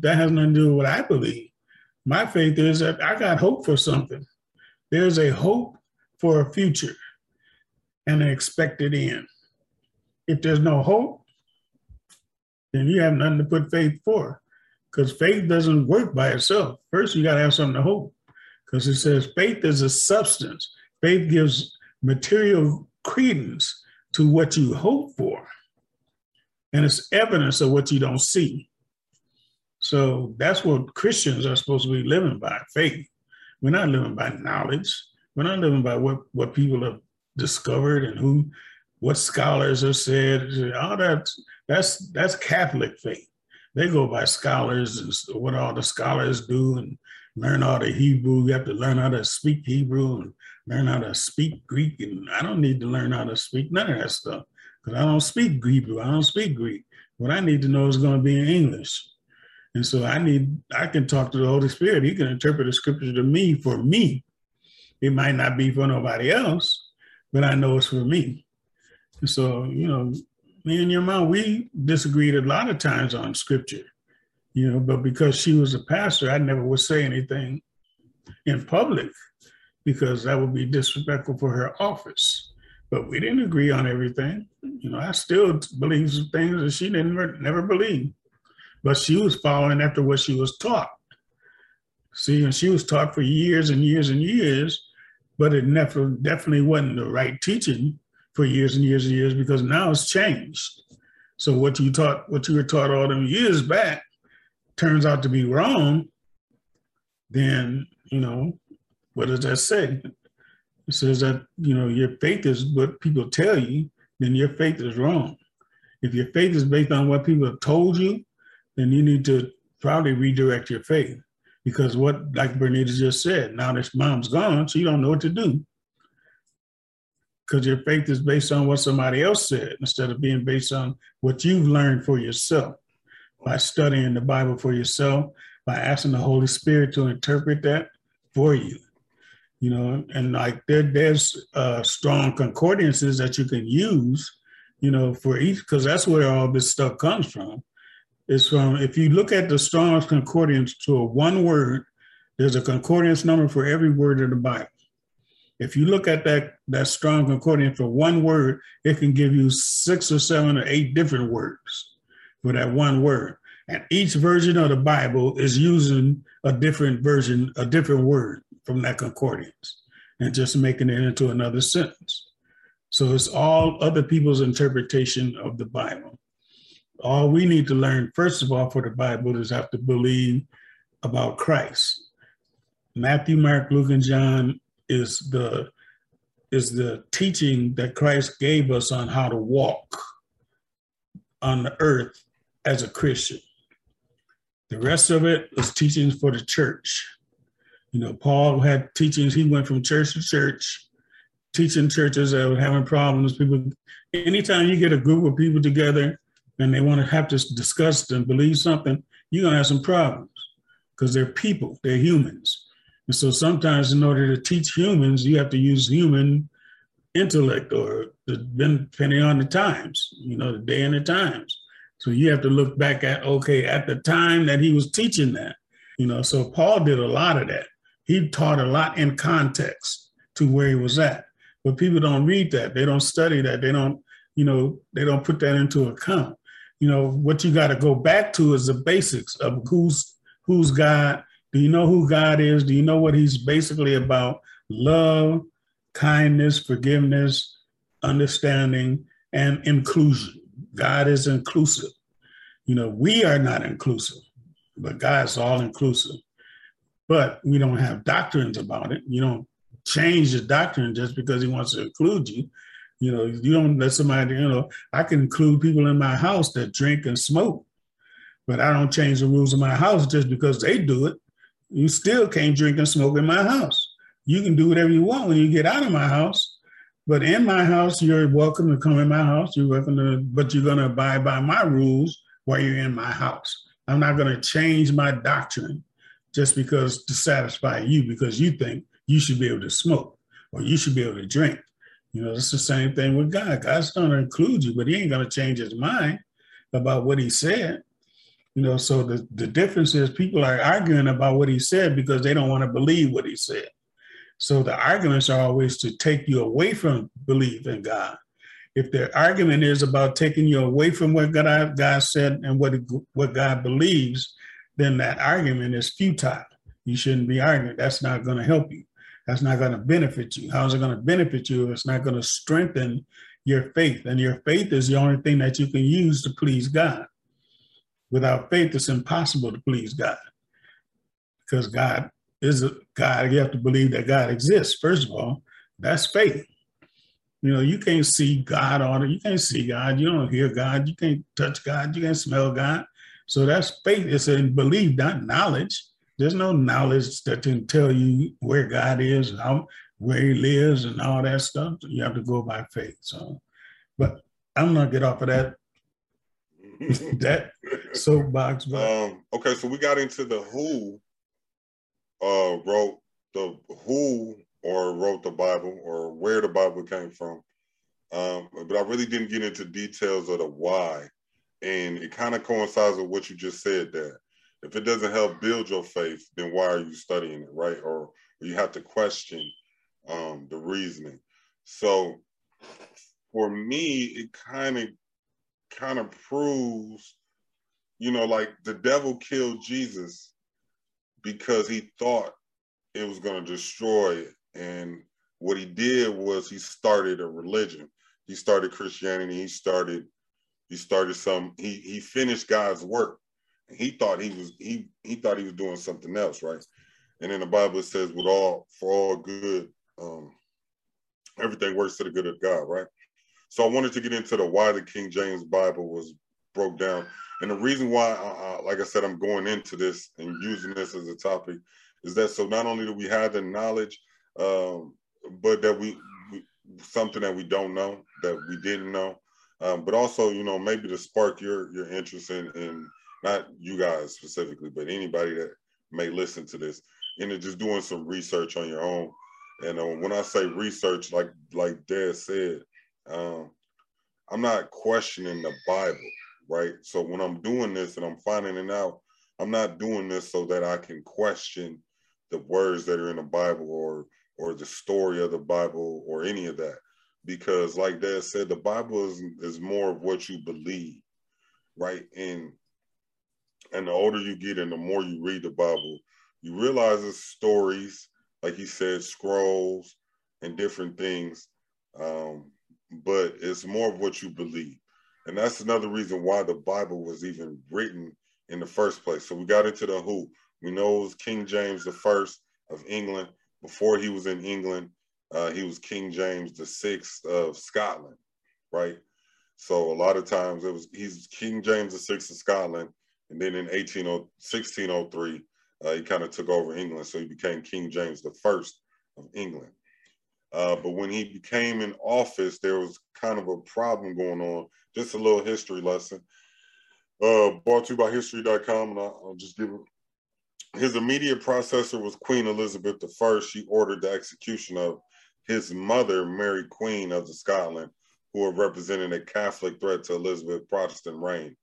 That has nothing to do with what I believe. My faith is that I got hope for something. There's a hope for a future and an expected end. If there's no hope, then you have nothing to put faith for, because faith doesn't work by itself. First, you got to have something to hope, because it says faith is a substance. Faith gives material credence to what you hope for, and it's evidence of what you don't see. So that's what Christians are supposed to be living by, faith. We're not living by knowledge. We're not living by what people have discovered and what scholars have said. All that, that's Catholic faith. They go by scholars and what all the scholars do and learn all the Hebrew. You have to learn how to speak Hebrew and learn how to speak Greek. And I don't need to learn how to speak none of that stuff because I don't speak Hebrew. I don't speak Greek. What I need to know is going to be in English. And so I can talk to the Holy Spirit. He can interpret the scripture to me for me. It might not be for nobody else, but I know it's for me. And so, you know, me and your mom, we disagreed a lot of times on scripture, you know, but because she was a pastor, I never would say anything in public because that would be disrespectful for her office. But we didn't agree on everything. You know, I still believe some things that she never believed. But she was following after what she was taught. See, and she was taught for years and years and years, but it definitely wasn't the right teaching for years and years and years because now it's changed. So what you were taught all them years back turns out to be wrong, then, you know, what does that say? It says that, you know, your faith is what people tell you, then your faith is wrong. If your faith is based on what people have told you, then you need to probably redirect your faith because like Bernita just said, now that mom's gone, so you don't know what to do because your faith is based on what somebody else said instead of being based on what you've learned for yourself by studying the Bible for yourself, by asking the Holy Spirit to interpret that for you. You know, and like there's strong concordances that you can use, you know, for each, because that's where all this stuff comes from. It's from, if you look at the Strong's concordance to a one word, there's a concordance number for every word of the Bible. If you look at that Strong concordance for one word, it can give you 6 or 7 or 8 different words for that one word. And each version of the Bible is using a different version, a different word from that concordance and just making it into another sentence. So it's all other people's interpretation of the Bible. All we need to learn, first of all, for the Bible is have to believe about Christ. Matthew, Mark, Luke, and John is the teaching that Christ gave us on how to walk on the earth as a Christian. The rest of it is teachings for the church. You know, Paul had teachings. He went from church to church, teaching churches that were having problems. People, anytime you get a group of people together and they want to have to discuss and believe something, you're going to have some problems because they're people, they're humans. And so sometimes in order to teach humans, you have to use human intellect or depending on the times, you know, the day and the times. So you have to look back at, okay, at the time that he was teaching that, you know, so Paul did a lot of that. He taught a lot in context to where he was at, but people don't read that. They don't study that. They don't, you know, they don't put that into account. You know, what you got to go back to is the basics of who's God. Do you know who God is? Do you know what he's basically about? Love, kindness, forgiveness, understanding, and inclusion. God is inclusive. You know, we are not inclusive, but God's all inclusive. But we don't have doctrines about it. You don't change the doctrine just because he wants to include you. You know, you don't let somebody, you know, I can include people in my house that drink and smoke, but I don't change the rules of my house just because they do it. You still can't drink and smoke in my house. You can do whatever you want when you get out of my house, but in my house, you're welcome to come in my house. You're welcome to, but you're going to abide by my rules while you're in my house. I'm not going to change my doctrine just because to satisfy you, because you think you should be able to smoke or you should be able to drink. You know, it's the same thing with God. God's going to include you, but he ain't going to change his mind about what he said. You know, so the difference is people are arguing about what he said because they don't want to believe what he said. So the arguments are always to take you away from belief in God. If their argument is about taking you away from what God said and what God believes, then that argument is futile. You shouldn't be arguing. That's not going to help you. That's not going to benefit you. How's it going to benefit you if it's not going to strengthen your faith? And your faith is the only thing that you can use to please God. Without faith, it's impossible to please God, because God is a God. You have to believe that God exists. First of all, that's faith. You know, you can't see God on it. You can't see God. You don't hear God. You can't touch God. You can't smell God. So that's faith. It's in belief, not knowledge. There's no knowledge that can tell you where God is, how, where he lives, and all that stuff. You have to go by faith. So, but I'm not get off of that that soapbox. But okay, so we got into the who wrote the who or wrote the Bible or where the Bible came from, but I really didn't get into details of the why. And it kind of coincides with what you just said, that if it doesn't help build your faith, then why are you studying it, right? Or you have to question the reasoning. So for me, it kind of proves, you know, like the devil killed Jesus because he thought it was going to destroy it. And what he did was he started a religion. He started Christianity. He started some, he finished God's work. And he thought he was doing something else, right? And then the Bible says, for all good, everything works to the good of God, right? So I wanted to get into the why the King James Bible was broke down. And the reason why, like I said, I'm going into this and using this as a topic is that so not only do we have the knowledge, but that we something that we don't know, that we didn't know. But also, you know, maybe to spark your interest in not you guys specifically, but anybody that may listen to this, and just doing some research on your own. And when I say research, like Dad said, I'm not questioning the Bible, right? So when I'm doing this and I'm finding it out, I'm not doing this so that I can question the words that are in the Bible or the story of the Bible or any of that. Because like Dad said, the Bible is more of what you believe, right? And the older you get and the more you read the Bible, you realize it's stories, like he said, scrolls and different things, but it's more of what you believe. And that's another reason why the Bible was even written in the first place. So we got into the who. We know it was King James the First of England. Before he was in England, he was King James the Sixth of Scotland, right? So a lot of times he's King James the Sixth of Scotland, and then in 1603 he kind of took over England, so he became King James the First of England. But when he became in office, there was kind of a problem going on. Just a little history lesson brought to you by History.com, and I'll just give it. His immediate predecessor was Queen Elizabeth I. She ordered the execution of his mother, Mary Queen of Scotland, who represented a Catholic threat to Elizabeth's Protestant reign.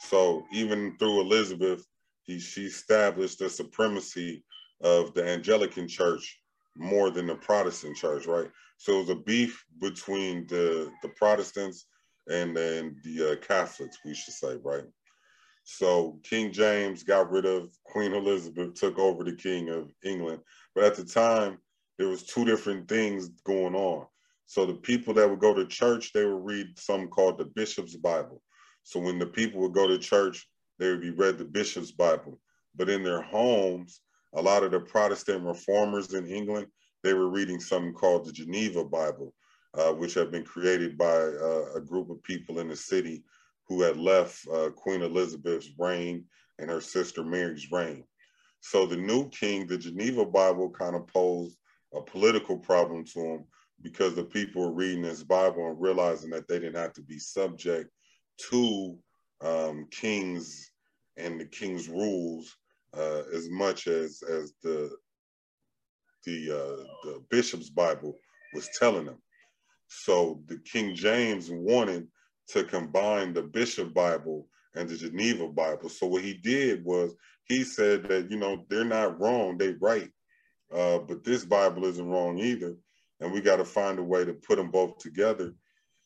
So even through Elizabeth, she established the supremacy of the Anglican Church more than the Protestant Church, right? So it was a beef between the Protestants and then the Catholics, we should say, right? So King James got rid of Queen Elizabeth, took over the King of England. But at the time, there was two different things going on. So the people that would go to church, they would read something called the Bishop's Bible. So when the people would go to church, they would be read the Bishop's Bible. But in their homes, a lot of the Protestant reformers in England, they were reading something called the Geneva Bible, which had been created by a group of people in the city who had left Queen Elizabeth's reign and her sister Mary's reign. So the new king, the Geneva Bible, kind of posed a political problem to him because the people were reading this Bible and realizing that they didn't have to be subject to kings and the king's rules as much as the Bishop's Bible was telling them. So the King James wanted to combine the Bishop Bible and the Geneva Bible. So what he did was he said that, you know, they're not wrong, they're right, but this Bible isn't wrong either, and we got to find a way to put them both together.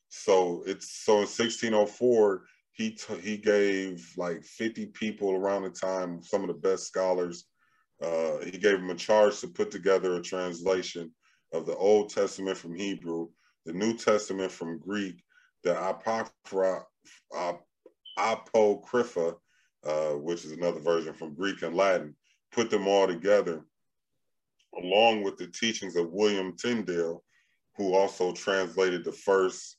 So in 1604, he gave like 50 people around the time, some of the best scholars. He gave them a charge to put together a translation of the Old Testament from Hebrew, the New Testament from Greek, the Apocrypha which is another version from Greek and Latin, put them all together along with the teachings of William Tyndale, who also translated the first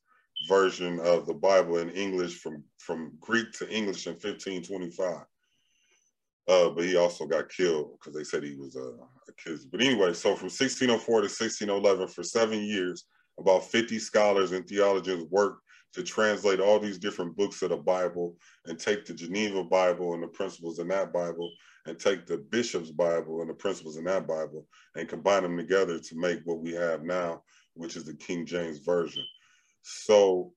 version of the Bible in English from Greek to English in 1525. But he also got killed because they said he was accused. But anyway, so from 1604 to 1611, for 7 years, about 50 scholars and theologians worked to translate all these different books of the Bible and take the Geneva Bible and the principles in that Bible and take the Bishop's Bible and the principles in that Bible and combine them together to make what we have now, which is the King James Version. So,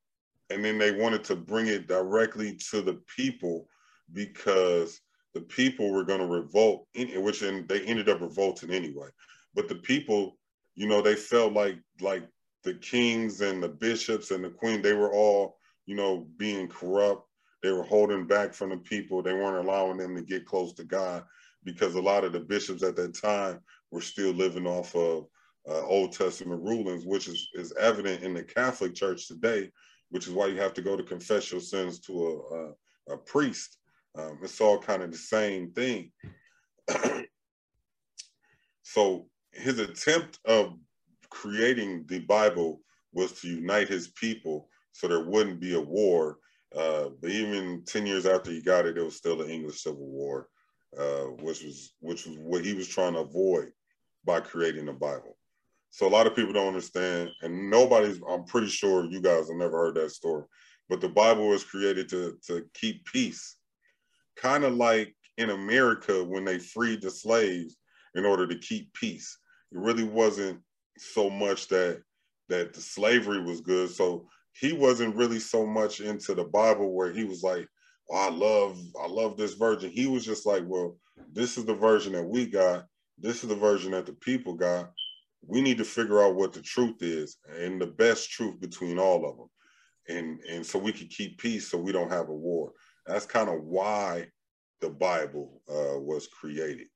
and then they wanted to bring it directly to the people because the people were going to revolt, they ended up revolting anyway. But the people, you know, they felt like the kings and the bishops and the queen, they were all, you know, being corrupt. They were holding back from the people. They weren't allowing them to get close to God because a lot of the bishops at that time were still living off of Old Testament rulings, which is evident in the Catholic Church today, which is why you have to go to confess your sins to a priest. It's all kind of the same thing. So his attempt of creating the Bible was to unite his people so there wouldn't be a war. But even 10 years after he got it, it was still the English Civil War, which was what he was trying to avoid by creating the Bible. So a lot of people don't understand, and I'm pretty sure you guys have never heard that story, but the Bible was created to keep peace. Kind of like in America when they freed the slaves in order to keep peace. It really wasn't so much that the slavery was good. So he wasn't really so much into the Bible where he was like, oh, I love this version. He was just like, well, this is the version that we got. This is the version that the people got. We need to figure out what the truth is and the best truth between all of them. And so we can keep peace so we don't have a war. That's kind of why the Bible was created.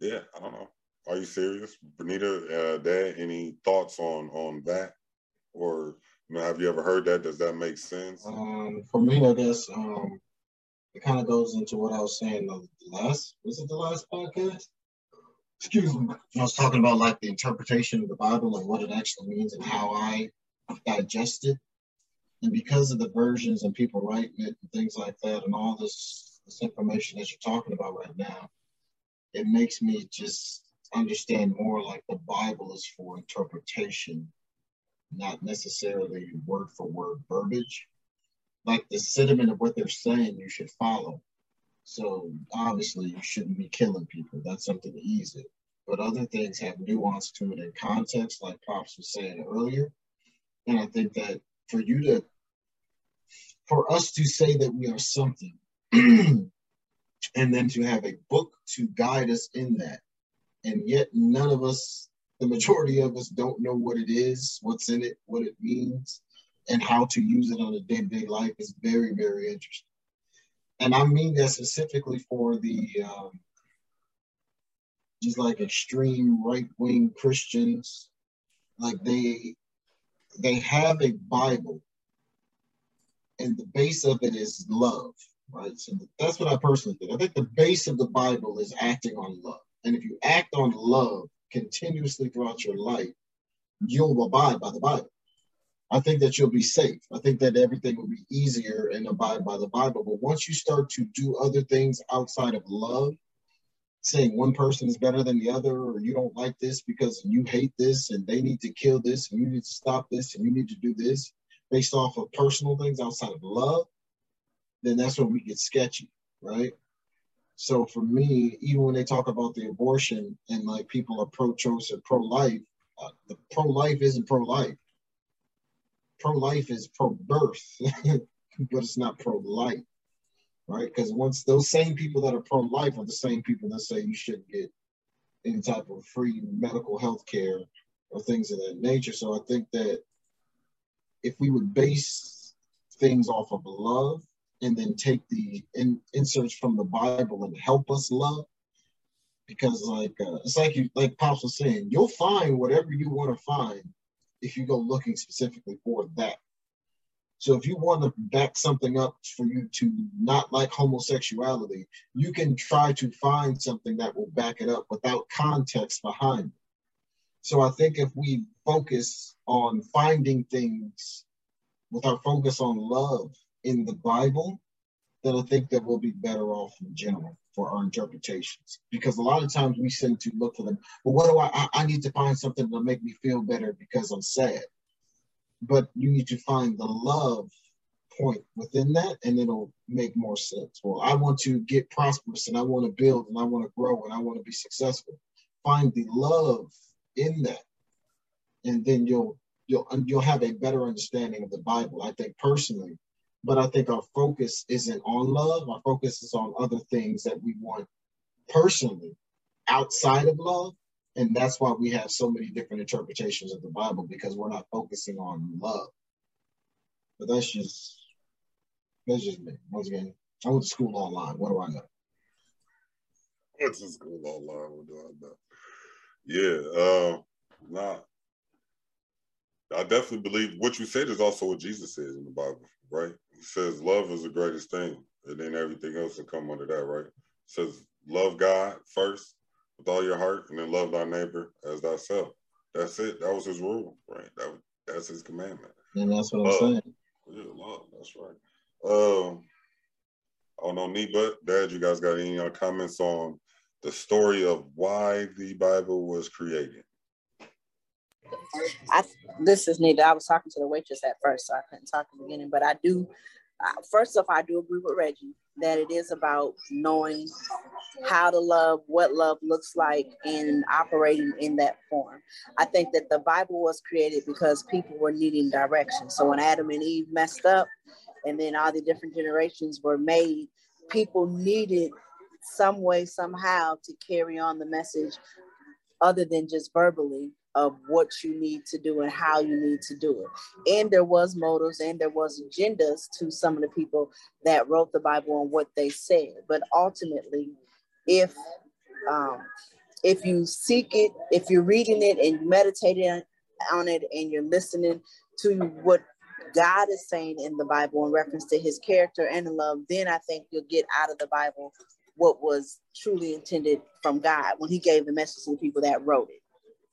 Yeah, I don't know. Are you serious? Bernita, Dad, any thoughts on that? Or, you know, have you ever heard that? Does that make sense? For me, I guess it kind of goes into what I was saying the last podcast? Excuse me. I was talking about like the interpretation of the Bible and what it actually means and how I digest it. And because of the versions and people writing it and things like that and all this information that you're talking about right now, it makes me just understand more like the Bible is for interpretation, not necessarily word for word verbiage. Like the sentiment of what they're saying, you should follow. So obviously you shouldn't be killing people. That's something easy. But other things have nuance to it and context, like Pops was saying earlier. And I think that for us to say that we are something and then to have a book to guide us in that, and yet none of us, the majority of us, don't know what it is, what's in it, what it means, and how to use it on a day-to-day life is very, very interesting. And I mean that specifically for the just like extreme right-wing Christians, like they have a Bible, and the base of it is love, right? So that's what I personally think. I think the base of the Bible is acting on love. And if you act on love continuously throughout your life, you'll abide by the Bible. I think that you'll be safe. I think that everything will be easier and abide by the Bible. But once you start to do other things outside of love, saying one person is better than the other, or you don't like this because you hate this, and they need to kill this, and you need to stop this, and you need to do this, based off of personal things outside of love, then that's when we get sketchy, right? So for me, even when they talk about the abortion and like people are pro-choice or pro-life, the pro-life isn't pro-life. Pro-life is pro-birth, but it's not pro-life. Right? Because once those same people that are pro-life are the same people that say you shouldn't get any type of free medical health care or things of that nature. So I think that if we would base things off of love and then take the inserts from the Bible and help us love, because it's like Pops was saying, you'll find whatever you want to find if you go looking specifically for that. So if you want to back something up for you to not like homosexuality, you can try to find something that will back it up without context behind it. So I think if we focus on finding things with our focus on love in the Bible, then I think that we'll be better off in general for our interpretations. Because a lot of times we tend to look for them. But what do I need to find something that'll make me feel better because I'm sad. But you need to find the love point within that, and it'll make more sense. Well, I want to get prosperous, and I want to build, and I want to grow, and I want to be successful. Find the love in that, and then you'll have a better understanding of the Bible, I think personally. But I think our focus isn't on love. Our focus is on other things that we want personally outside of love. And that's why we have so many different interpretations of the Bible, because we're not focusing on love. But that's just me. Once again, I went to school online. What do I know? I went to school online. What do I know? Yeah. I definitely believe what you said is also what Jesus says in the Bible, right? He says love is the greatest thing, and then everything else will come under that, right? It says love God first with all your heart, and then love thy neighbor as thyself. That's it. That was his rule, right? That's his commandment. And that's what I'm saying. Yeah, love. That's right. I don't know, Neat Bud, Dad, you guys got any comments on the story of why the Bible was created? This is Nita. I was talking to the waitress at first, so I couldn't talk in the beginning, but I do, first off, I do agree with Reggie that it is about knowing how to love, what love looks like, and operating in that form. I think that the Bible was created because people were needing direction. So when Adam and Eve messed up and then all the different generations were made, people needed some way, somehow to carry on the message other than just verbally, of what you need to do and how you need to do it. And there was motives and there was agendas to some of the people that wrote the Bible and what they said. But ultimately, if you seek it, if you're reading it and meditating on it and you're listening to what God is saying in the Bible in reference to his character and the love, then I think you'll get out of the Bible what was truly intended from God when he gave the message to the people that wrote it.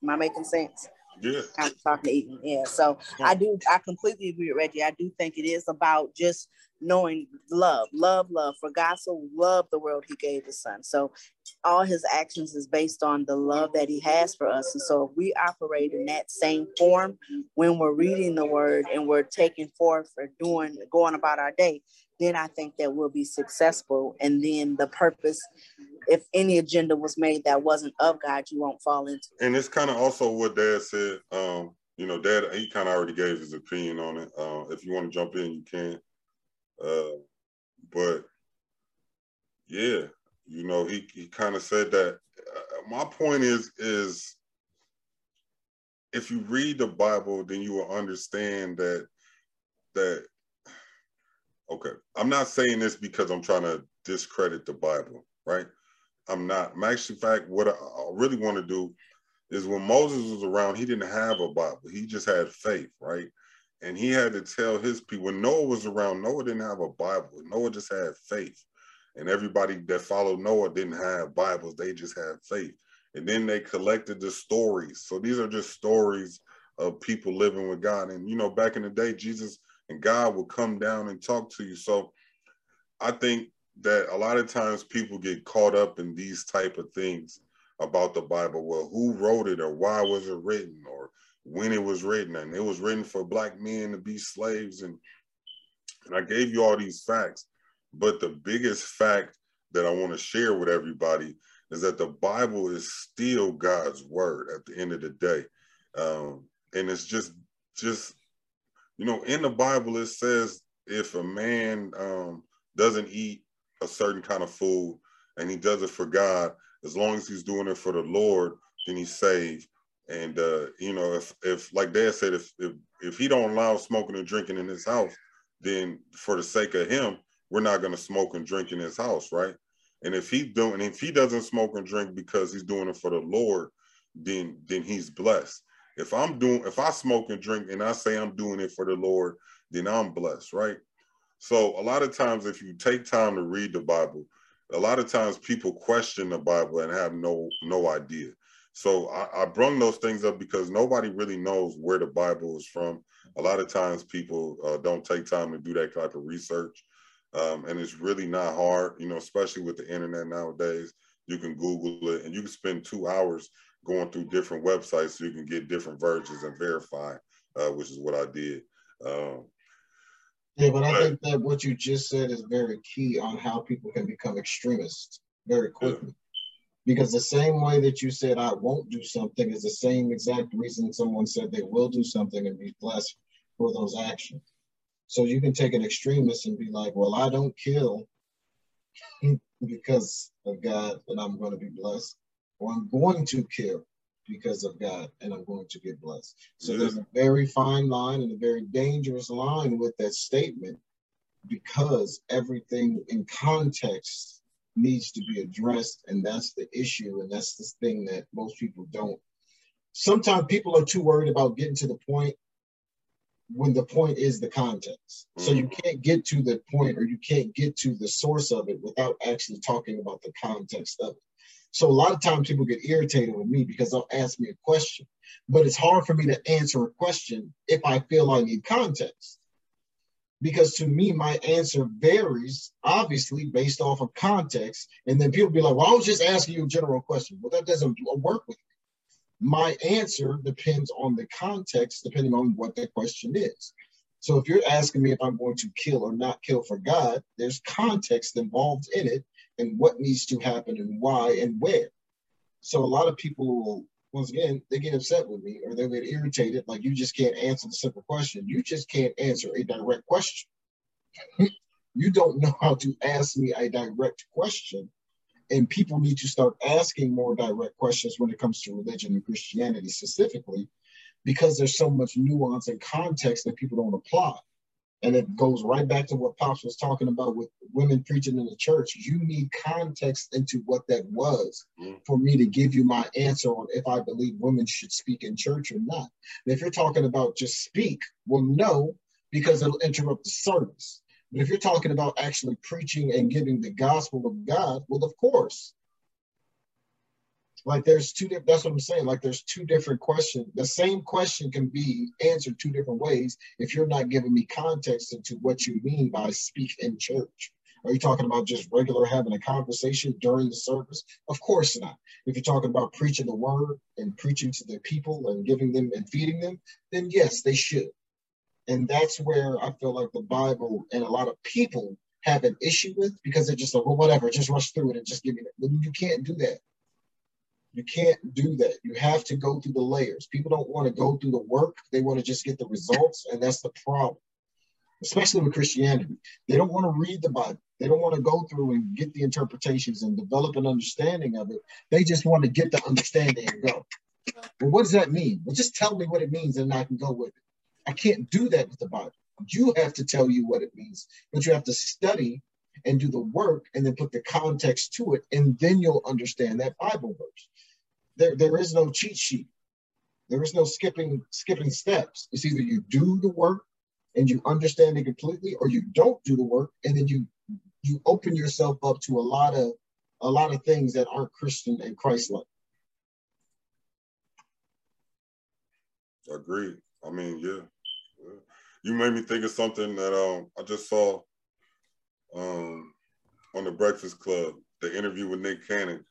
Am I making sense? Yeah. Kind of talking to Eden. Yeah. So I completely agree with Reggie. I do think it is about just knowing love. For God so loved the world, he gave his son. So all his actions is based on the love that he has for us. And so if we operate in that same form when we're reading the word and we're taking forth or going about our day, then I think that we'll be successful. And then the purpose, if any agenda was made that wasn't of God, you won't fall into it. And it's kind of also what Dad said. Dad, he kind of already gave his opinion on it. If you want to jump in, you can. But yeah, he kind of said that. My point is if you read the Bible, then you will understand that. Okay, I'm not saying this because I'm trying to discredit the Bible, right? I'm not. Actually, in fact, what I really want to do is when Moses was around, he didn't have a Bible. He just had faith, right? And he had to tell his people. When Noah was around, Noah didn't have a Bible. Noah just had faith. And everybody that followed Noah didn't have Bibles. They just had faith. And then they collected the stories. So these are just stories of people living with God. And, back in the day, Jesus and God will come down and talk to you. So I think that a lot of times people get caught up in these type of things about the Bible. Well, who wrote it or why was it written or when it was written? And it was written for black men to be slaves. And I gave you all these facts. But the biggest fact that I want to share with everybody is that the Bible is still God's word at the end of the day. And it's just. In the Bible, it says if a man doesn't eat a certain kind of food and he does it for God, as long as he's doing it for the Lord, then he's saved. And, if like Dad said, if he don't allow smoking and drinking in his house, then for the sake of him, we're not going to smoke and drink in his house. Right. And if he doesn't smoke and drink because he's doing it for the Lord, then he's blessed. If I smoke and drink and I say I'm doing it for the Lord, then I'm blessed, right? So a lot of times, if you take time to read the Bible, a lot of times people question the Bible and have no idea. So I brung those things up because nobody really knows where the Bible is from. A lot of times people don't take time to do that type of research. And it's really not hard, you know, especially with the internet nowadays. You can Google it and you can spend 2 hours going through different websites so you can get different versions and verify, which is what I did. Yeah, but I think that what you just said is very key on how people can become extremists very quickly. Yeah. Because the same way that you said, I won't do something, is the same exact reason someone said they will do something and be blessed for those actions. So you can take an extremist and be like, well, I don't kill because of God and I'm going to be blessed. Or I'm going to kill because of God and I'm going to get blessed. So there's a very fine line and a very dangerous line with that statement, because everything in context needs to be addressed, and that's the issue, and that's the thing that most people don't. Sometimes people are too worried about getting to the point when the point is the context. So you can't get to the point, or you can't get to the source of it without actually talking about the context of it. So a lot of times people get irritated with me because they'll ask me a question, but it's hard for me to answer a question if I feel I need context. Because to me, my answer varies, obviously, based off of context. And then people be like, well, I was just asking you a general question. Well, that doesn't work with me. My answer depends on the context, depending on what the question is. So if you're asking me if I'm going to kill or not kill for God, there's context involved in it and what needs to happen and why and where. So a lot of people will, once again, they get upset with me or they get irritated. Like, you just can't answer the simple question. You just can't answer a direct question. You don't know how to ask me a direct question. And people need to start asking more direct questions when it comes to religion and Christianity specifically, because there's so much nuance and context that people don't apply. And it goes right back to what Pops was talking about with women preaching in the church. You need context into what that was for me to give you my answer on if I believe women should speak in church or not. And if you're talking about just speak, well, no, because it'll interrupt the service. But if you're talking about actually preaching and giving the gospel of God, well, of course. Like, there's two different, that's what I'm saying. Like, there's two different questions. The same question can be answered two different ways if you're not giving me context into what you mean by speak in church. Are you talking about just regular having a conversation during the service? Of course not. If you're talking about preaching the word and preaching to the people and giving them and feeding them, then yes, they should. And that's where I feel like the Bible and a lot of people have an issue with, because they're just like, well, whatever, just rush through it and just give me that. You can't do that. You can't do that. You have to go through the layers. People don't want to go through the work. They want to just get the results, and that's the problem, especially with Christianity. They don't want to read the Bible. They don't want to go through and get the interpretations and develop an understanding of it. They just want to get the understanding and go, well, what does that mean? Well, just tell me what it means, and I can go with it. I can't do that with the Bible. You have to tell you what it means, but you have to study and do the work and then put the context to it, and then you'll understand that Bible verse. There is no cheat sheet. There is no skipping steps. It's either you do the work and you understand it completely, or you don't do the work and then you open yourself up to a lot of things that aren't Christian and Christ-like. Agreed. I mean, yeah. You made me think of something that I just saw on The Breakfast Club, the interview with Nick Cannon.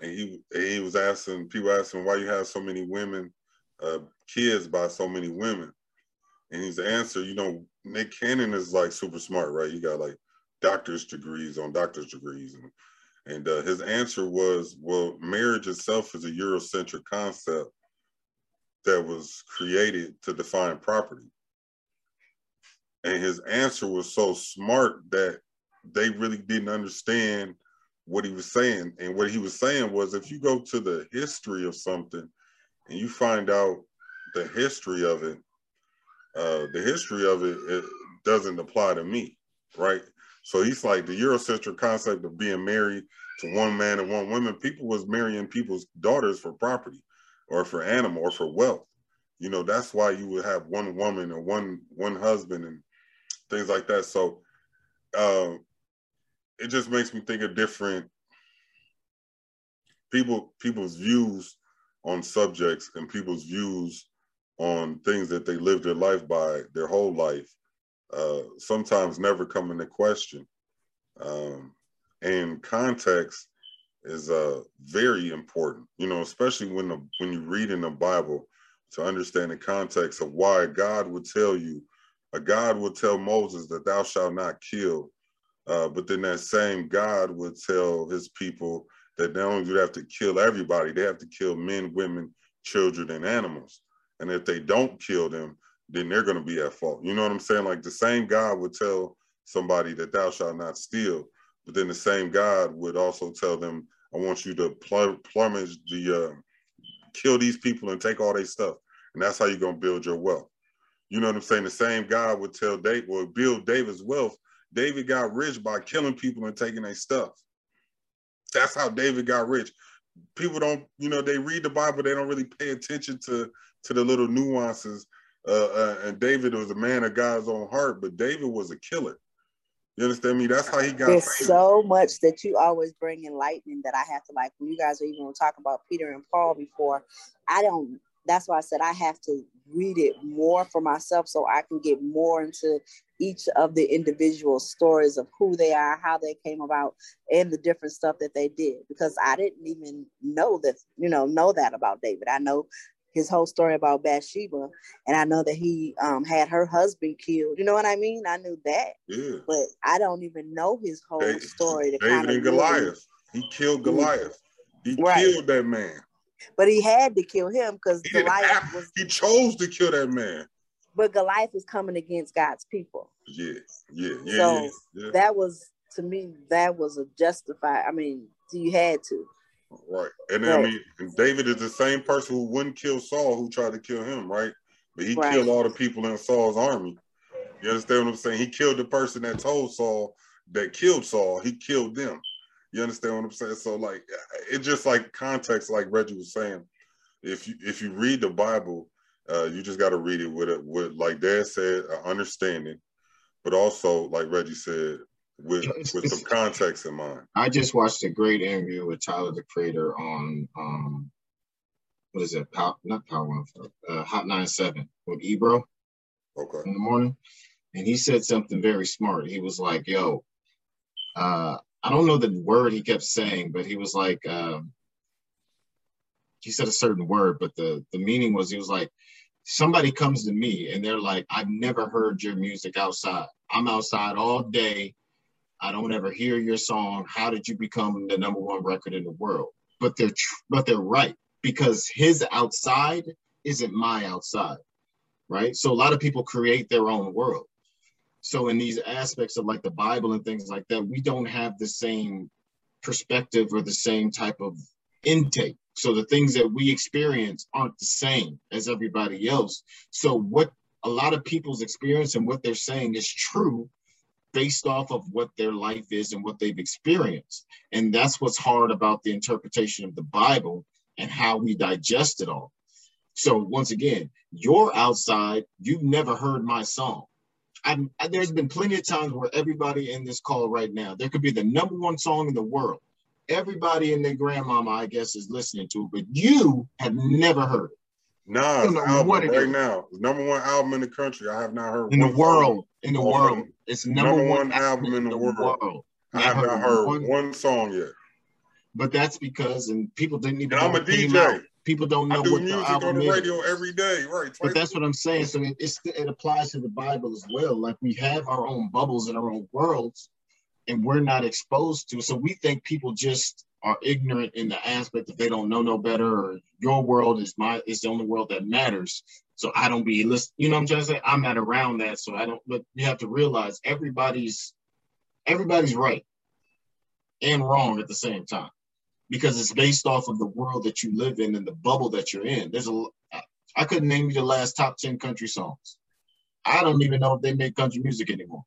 And he was asking, people asking why you have so many women, kids by so many women. And his answer, you know, Nick Cannon is like super smart, right? He got like doctor's degrees on doctor's degrees. And his answer was, well, marriage itself is a Eurocentric concept that was created to define property. And his answer was so smart that they really didn't understand what he was saying. And what he was saying was, if you go to the history of something and you find out the history of it, it doesn't apply to me, right? So he's like, the Eurocentric concept of being married to one man and one woman, people was marrying people's daughters for property or for animal or for wealth. You know, that's why you would have one woman or one husband and things like that. So it just makes me think of different people's views on subjects and people's views on things that they live their life by their whole life, sometimes never come into question. And context is very important, you know, especially when you read in the Bible, to understand the context of why God would tell you, God would tell Moses that thou shalt not kill, but then that same God would tell his people that they don't have to kill everybody, they have to kill men, women, children, and animals. And if they don't kill them, then they're going to be at fault. You know what I'm saying? Like the same God would tell somebody that thou shalt not steal, but then the same God would also tell them, I want you to plumage the, kill these people and take all their stuff. And that's how you're going to build your wealth. You know what I'm saying? The same God would tell David, well, build David's wealth. David got rich by killing people and taking their stuff. That's how David got rich. People don't, you know, they read the Bible, they don't really pay attention to the little nuances. And David was a man of God's own heart, but David was a killer. You understand me? That's how he got. There's famous. So much that you always bring enlightening that I have to, like, when you guys are even talking about Peter and Paul before, that's why I said I have to read it more for myself so I can get more into each of the individual stories of who they are, how they came about, and the different stuff that they did, because I didn't even know that, you know that about David. I know his whole story about Bathsheba, and I know that he had her husband killed. You know what I mean? I knew that, yeah. But I don't even know his whole story. David and Goliath. He killed Goliath. He killed that man. But he had to kill him because Goliath was... He chose to kill that man. But Goliath was coming against God's people. Yeah. So that was, to me, that was a justified... I mean, you had to. Right. And then, I mean, David is the same person who wouldn't kill Saul, who tried to kill him, right? But he killed all the people in Saul's army. You understand what I'm saying? He killed the person that told Saul, that killed Saul. He killed them. You understand what I'm saying? So, like, it's just like context, like Reggie was saying. If you read the Bible, you just got to read it with, like Dad said, understanding, but also, like Reggie said, with some context in mind. I just watched a great interview with Tyler, the Creator, on what is it? Hot 97 with Ebro. Okay. In the morning, and he said something very smart. He was like, "Yo, I don't know the word he kept saying, but he was like, he said a certain word, but the meaning was, he was like, somebody comes to me and they're like, I've never heard your music outside. I'm outside all day. I don't ever hear your song. How did you become the #1 record in the world?" But they're right, because his outside isn't my outside, right? So a lot of people create their own world. So in these aspects of like the Bible and things like that, we don't have the same perspective or the same type of intake. So the things that we experience aren't the same as everybody else. So what a lot of people's experience and what they're saying is true, based off of what their life is and what they've experienced. And that's what's hard about the interpretation of the Bible and how we digest it all. So once again, you're outside, you've never heard my song. There's been plenty of times where everybody in this call right now, there could be the #1 song in the world. Everybody and their grandmama, I guess, is listening to it, but you have never heard it. Nah, #1 album in the country. I have not heard in the world. In the world, it's #1 album in the world. I have not heard one song yet. But that's because, and people didn't even. I'm a DJ. People don't know what the album is. I do music on the radio every day, right? But that's what I'm saying. So it applies to the Bible as well. Like, we have our own bubbles and our own worlds, and we're not exposed to. So we think people just are ignorant in the aspect that they don't know no better, or your world is it's the only world that matters. So I don't be listening. You know what I'm trying to say? I'm not around that, so I don't. But you have to realize everybody's right and wrong at the same time, because it's based off of the world that you live in and the bubble that you're in. I couldn't name you the last top 10 country songs. I don't even know if they make country music anymore.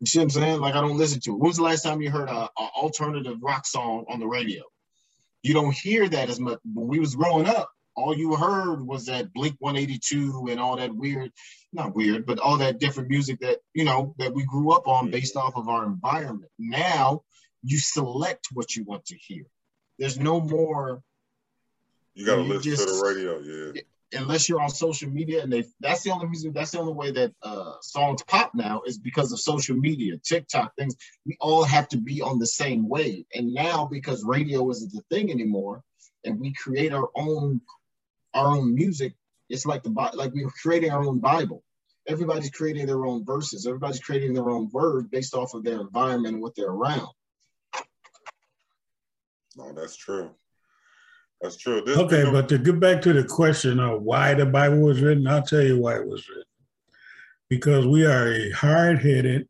You see what I'm saying? Like, I don't listen to it. When was the last time you heard an alternative rock song on the radio? You don't hear that as much. When we was growing up, all you heard was that Blink 182 and all that weird, not weird, but all that different music that, you know, that we grew up on based off of our environment. Now you select what you want to hear. There's no more. You got to listen to the radio. Yeah. Unless you're on social media, and that's the only reason, that's the only way that songs pop now is because of social media, TikTok, things. We all have to be on the same wave. And now, because radio isn't the thing anymore, and we create our own music, it's like we're creating our own Bible. Everybody's creating their own verses. Everybody's creating their own word based off of their environment and what they're around. No, that's true. That's true. Okay, but to get back to the question of why the Bible was written, I'll tell you why it was written. Because we are a hard-headed,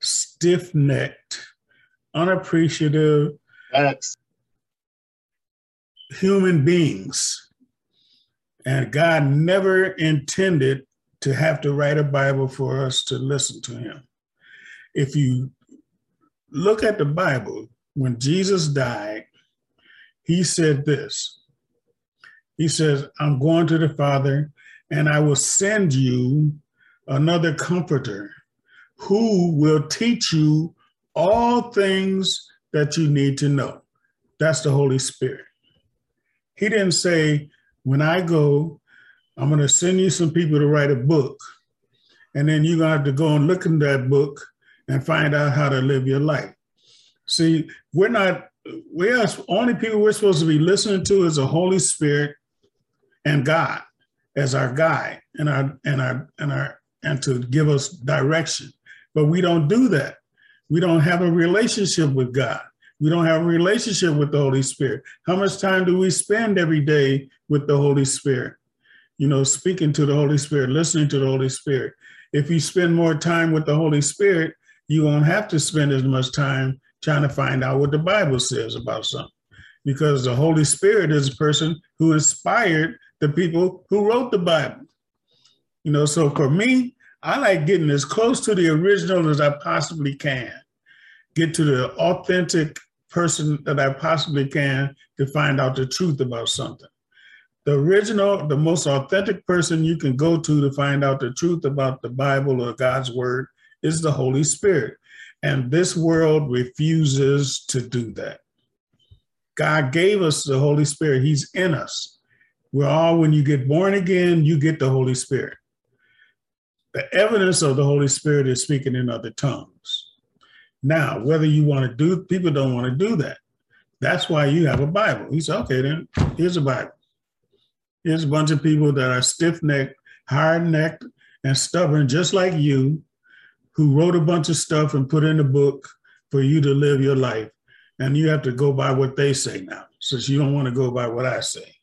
stiff-necked, unappreciative human beings. And God never intended to have to write a Bible for us to listen to him. If you look at the Bible, when Jesus died, he said this. He says, I'm going to the Father, and I will send you another comforter who will teach you all things that you need to know. That's the Holy Spirit. He didn't say, when I go, I'm going to send you some people to write a book, and then you're going to have to go and look in that book and find out how to live your life. See, only people we're supposed to be listening to is the Holy Spirit and God as our guide and to give us direction. But we don't do that. We don't have a relationship with God. We don't have a relationship with the Holy Spirit. How much time do we spend every day with the Holy Spirit? You know, speaking to the Holy Spirit, listening to the Holy Spirit. If you spend more time with the Holy Spirit, you won't have to spend as much time trying to find out what the Bible says about something, because the Holy Spirit is a person who inspired the people who wrote the Bible. You know, so for me, I like getting as close to the original as I possibly can, get to the authentic person that I possibly can to find out the truth about something. The original, the most authentic person you can go to find out the truth about the Bible or God's word is the Holy Spirit. And this world refuses to do that. God gave us the Holy Spirit. He's in us. We're all, when you get born again, you get the Holy Spirit. The evidence of the Holy Spirit is speaking in other tongues. Now, whether you want to do, people don't want to do that. That's why you have a Bible. He said, okay, then here's a Bible. Here's a bunch of people that are stiff-necked, hard-necked, and stubborn, just like you, who wrote a bunch of stuff and put in a book for you to live your life. And you have to go by what they say now, since you don't want to go by what I say.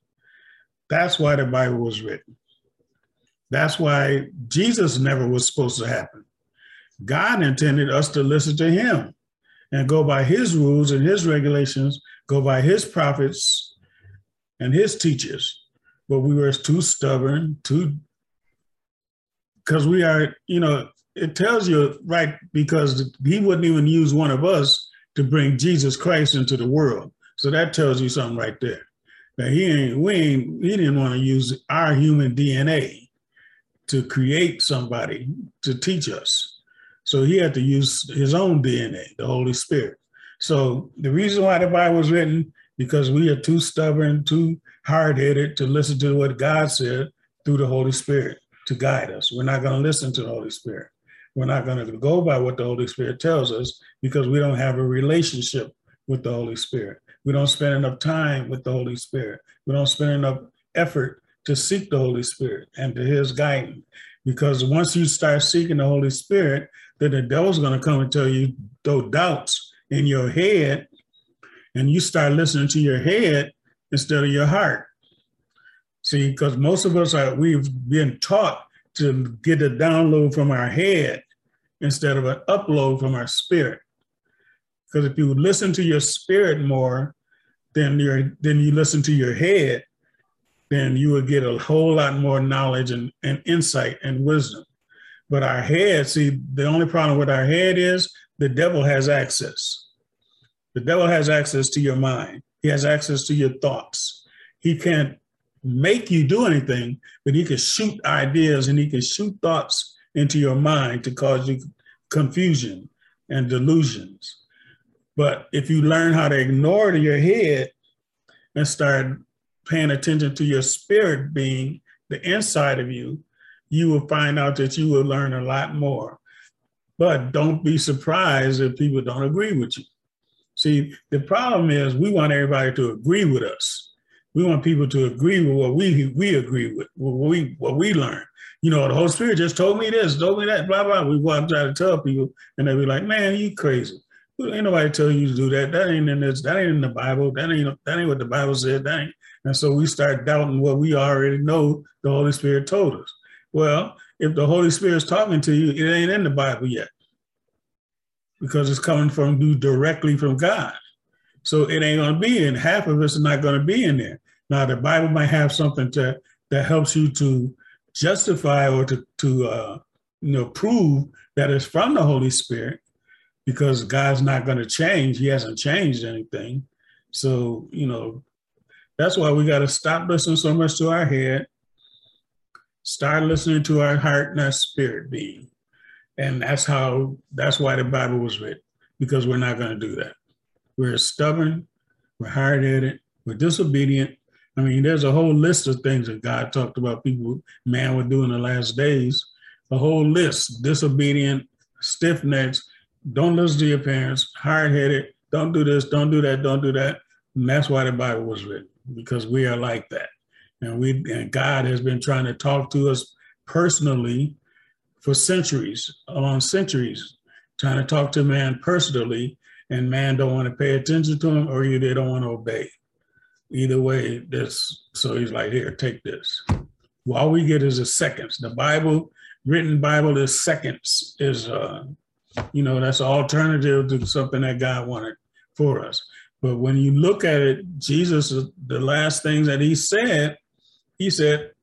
That's why the Bible was written. That's why Jesus never was supposed to happen. God intended us to listen to him and go by his rules and his regulations, go by his prophets and his teachers. But we were too stubborn, because we are, you know, it tells you, right, because he wouldn't even use one of us to bring Jesus Christ into the world. So that tells you something right there. That he didn't want to use our human DNA to create somebody to teach us. So he had to use his own DNA, the Holy Spirit. So the reason why the Bible was written, because we are too stubborn, too hard-headed to listen to what God said through the Holy Spirit to guide us. We're not going to listen to the Holy Spirit. We're not going to go by what the Holy Spirit tells us because we don't have a relationship with the Holy Spirit. We don't spend enough time with the Holy Spirit. We don't spend enough effort to seek the Holy Spirit and to his guidance. Because once you start seeking the Holy Spirit, then the devil's going to come and tell you those doubts in your head, and you start listening to your head instead of your heart. See, because most of us, we've been taught to get a download from our head instead of an upload from our spirit. Because if you listen to your spirit more than you listen to your head, then you will get a whole lot more knowledge and insight and wisdom. But our head, see, the only problem with our head is the devil has access. The devil has access to your mind. He has access to your thoughts. He can't make you do anything, but he can shoot ideas and he can shoot thoughts into your mind to cause you confusion and delusions. But if you learn how to ignore it in your head and start paying attention to your spirit being, the inside of you, you will find out that you will learn a lot more. But don't be surprised if people don't agree with you. See, the problem is we want everybody to agree with us. We want people to agree with what we agree with, what we learn. You know, the Holy Spirit just told me this, told me that, blah, blah. We want to try to tell people, and they be like, man, you crazy. Ain't nobody tell you to do that. That ain't in this. That ain't in the Bible. That ain't what the Bible said. That ain't. And so we start doubting what we already know the Holy Spirit told us. Well, if the Holy Spirit's talking to you, it ain't in the Bible yet, because it's coming from you directly from God. So it ain't going to be in. Half of it's not going to be in there. Now, the Bible might have something that helps you to justify or to prove that it's from the Holy Spirit, because God's not going to change. He hasn't changed anything. So, that's why we got to stop listening so much to our head, start listening to our heart and our spirit being. And that's why the Bible was written, because we're not going to do that. We're stubborn, we're hard-headed, we're disobedient. I mean, there's a whole list of things that God talked about people, man would do in the last days, a whole list, disobedient, stiff-necked, don't listen to your parents, hard-headed, don't do this, don't do that, don't do that. And that's why the Bible was written, because we are like that. And God has been trying to talk to us personally for centuries, along centuries, trying to talk to man personally, and man don't want to pay attention to him, or they don't want to obey. Either way, so he's like, here, take this. Well, all we get is a seconds. The Bible, written Bible is seconds, that's an alternative to something that God wanted for us. But when you look at it, Jesus, the last things that he said,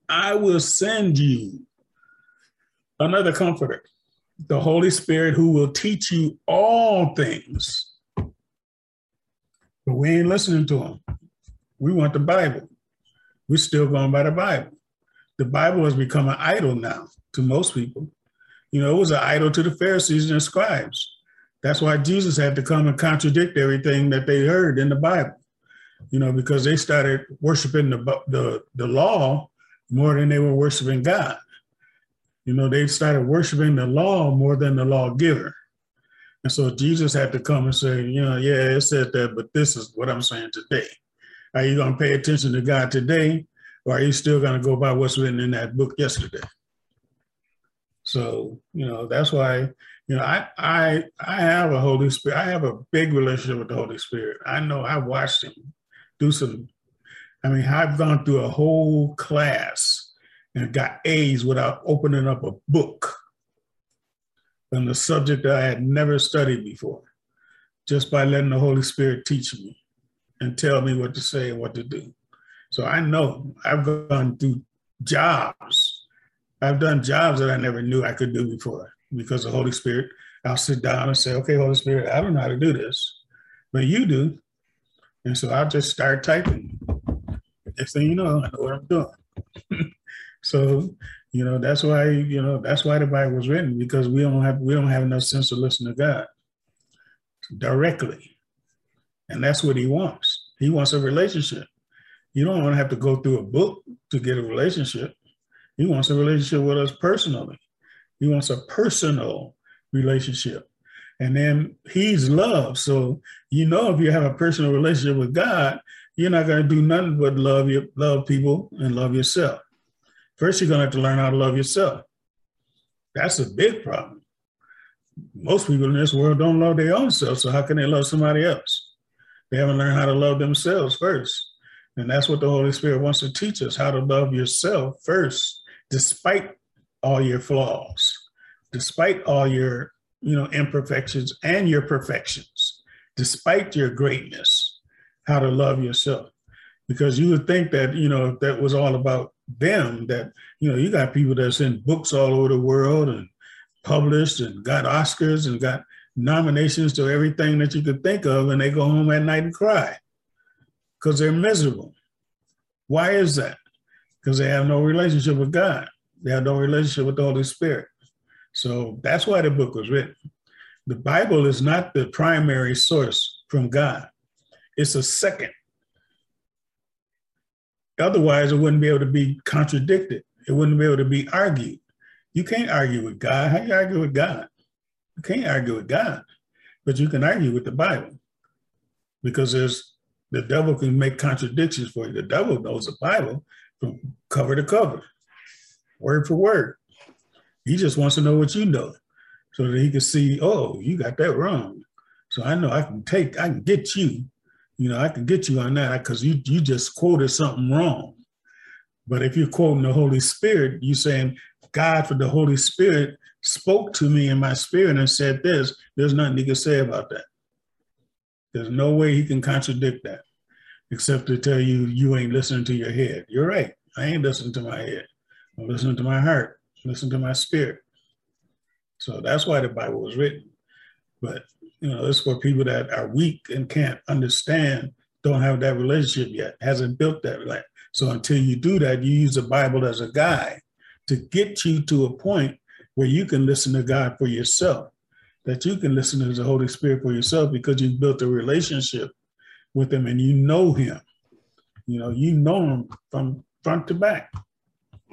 I will send you another comforter, the Holy Spirit, who will teach you all things. But we ain't listening to him. We want the Bible. We're still going by the Bible. The Bible has become an idol now to most people. It was an idol to the Pharisees and the scribes. That's why Jesus had to come and contradict everything that they heard in the Bible, because they started worshiping the law more than they were worshiping God. They started worshiping the law more than the lawgiver. And so Jesus had to come and say, yeah, it said that, but this is what I'm saying today. Are you going to pay attention to God today, or are you still going to go by what's written in that book yesterday? So, that's why, I have a Holy Spirit. I have a big relationship with the Holy Spirit. I know I've watched him do I've gone through a whole class and got A's without opening up a book on the subject that I had never studied before, just by letting the Holy Spirit teach me and tell me what to say and what to do. So I know I've gone through jobs. I've done jobs that I never knew I could do before, because the Holy Spirit, I'll sit down and say, okay, Holy Spirit, I don't know how to do this, but you do. And so I'll just start typing. Next thing you know, I know what I'm doing. So, that's why, that's why the Bible was written, because we don't have enough sense to listen to God directly. And that's what he wants. He wants a relationship. You don't want to have to go through a book to get a relationship. He wants a relationship with us personally. He wants a personal relationship. And then he's love. So, if you have a personal relationship with God, you're not going to do nothing but love people and love yourself. First, you're going to have to learn how to love yourself. That's a big problem. Most people in this world don't love their own self. So how can they love somebody else? They haven't learned how to love themselves first. And that's what the Holy Spirit wants to teach us, how to love yourself first, despite all your flaws, despite all your, imperfections and your perfections, despite your greatness, how to love yourself. Because you would think that, if that was all about them, that, you got people that's in books all over the world and published and got Oscars and got nominations to everything that you could think of, and they go home at night and cry, because they're miserable. Why is that? because they have no relationship with God. They have no relationship with the Holy Spirit. So that's why the book was written. The Bible is not the primary source from God. It's a second. Otherwise, it wouldn't be able to be contradicted. It wouldn't be able to be argued. You can't argue with God. How do you argue with God? You can't argue with God, but you can argue with the Bible, because the devil can make contradictions for you. The devil knows the Bible from cover to cover, word for word. He just wants to know what you know, so that he can see, oh, you got that wrong. So I know I can get you. You know, I can get you on that, because you just quoted something wrong. But if you're quoting the Holy Spirit, you're saying, God, for the Holy Spirit spoke to me in my spirit and said this. There's nothing he can say about that. There's no way he can contradict that, except to tell you, you ain't listening to your head. You're right. I ain't listening to my head. I'm listening to my heart. I'm listening to my spirit. So that's why the Bible was written. But, you know, it's for people that are weak and can't understand, don't have that relationship yet, hasn't built that relationship. So until you do that, you use the Bible as a guide to get you to a point where you can listen to God for yourself, that you can listen to the Holy Spirit for yourself, because you've built a relationship with him and you know him. You know him from front to back,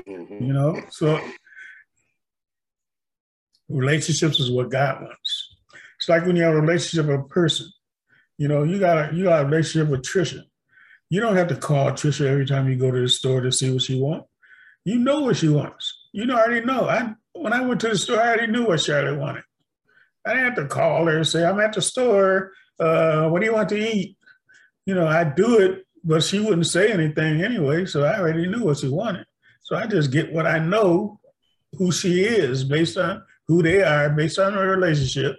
you know? So relationships is what God wants. It's like when you have a relationship with a person, you got a relationship with Trisha. You don't have to call Trisha every time you go to the store to see what she wants. You know what she wants. You already know. When I went to the store, I already knew what Charlotte wanted. I didn't have to call her and say, I'm at the store. What do you want to eat? I do it, but she wouldn't say anything anyway, so I already knew what she wanted. So I just get what I know, who she is, based on who they are, based on her relationship.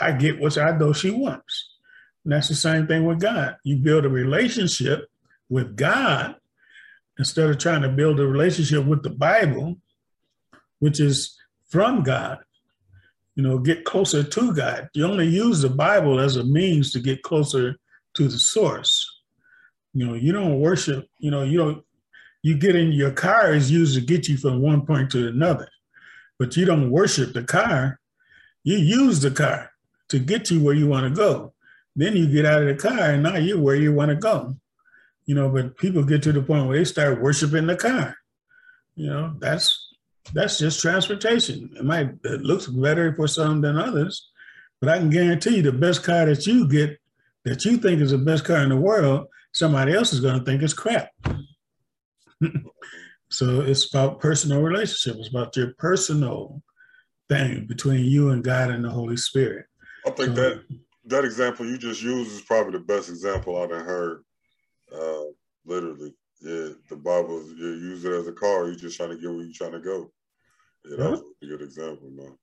I get what I know she wants. And that's the same thing with God. You build a relationship with God instead of trying to build a relationship with the Bible, which is from God. Get closer to God. You only use the Bible as a means to get closer to the source. You don't worship, you get in your car is used to get you from one point to another, but you don't worship the car. You use the car to get you where you want to go. Then you get out of the car and now you're where you want to go. But people get to the point where they start worshiping the car. That's just transportation. It looks better for some than others, but I can guarantee you the best car that you get, that you think is the best car in the world, somebody else is going to think it's crap. So it's about personal relationship. It's about your personal thing between you and God and the Holy Spirit. I think that example you just used is probably the best example I've heard, literally. Yeah, the Bible, you use it as a car. You're just trying to get where you're trying to go. Yeah, that's a good example, man.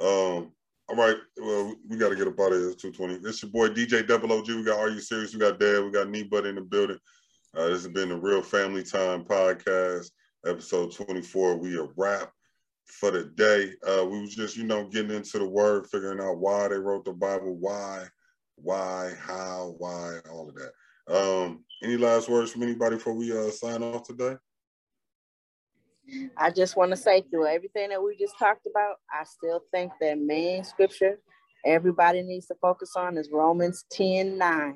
All right, well, we got to get up out of here. It's 2:20. This is your boy, DJ00G. We got Are You Serious? We got Dad. We got Neat Bud in the building. This has been the Real Family Time Podcast, episode 24. We a wrap for the day. We was just, getting into the word, figuring out why they wrote the Bible, why, how, why, all of that. Any last words from anybody before we sign off today? I just want to say, through everything that we just talked about, I still think that main scripture everybody needs to focus on is Romans 10:9,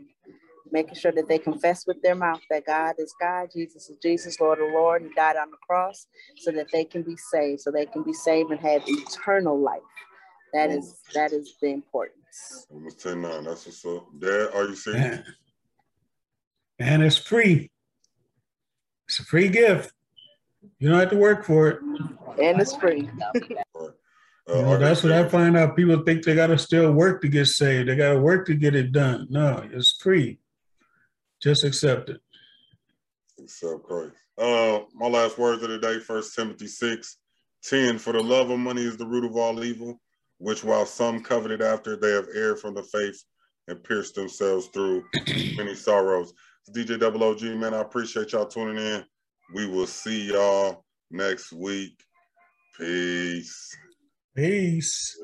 making sure that they confess with their mouth that God is God, Jesus is Jesus, Lord of Lord, and died on the cross so that they can be saved, and have eternal life. That is the importance. Romans 10:9, that's what's up. Dad, are you serious? And it's free. It's a free gift. You don't have to work for it. And it's free. That's what I find out. People think they got to still work to get saved. They got to work to get it done. No, it's free. Just accept it. Accept Christ. My last words of the day, 1 Timothy 6:10. For the love of money is the root of all evil, which while some coveted after, they have erred from the faith and pierced themselves through many sorrows. DJ00G, man, I appreciate y'all tuning in. We will see y'all next week. Peace. Peace.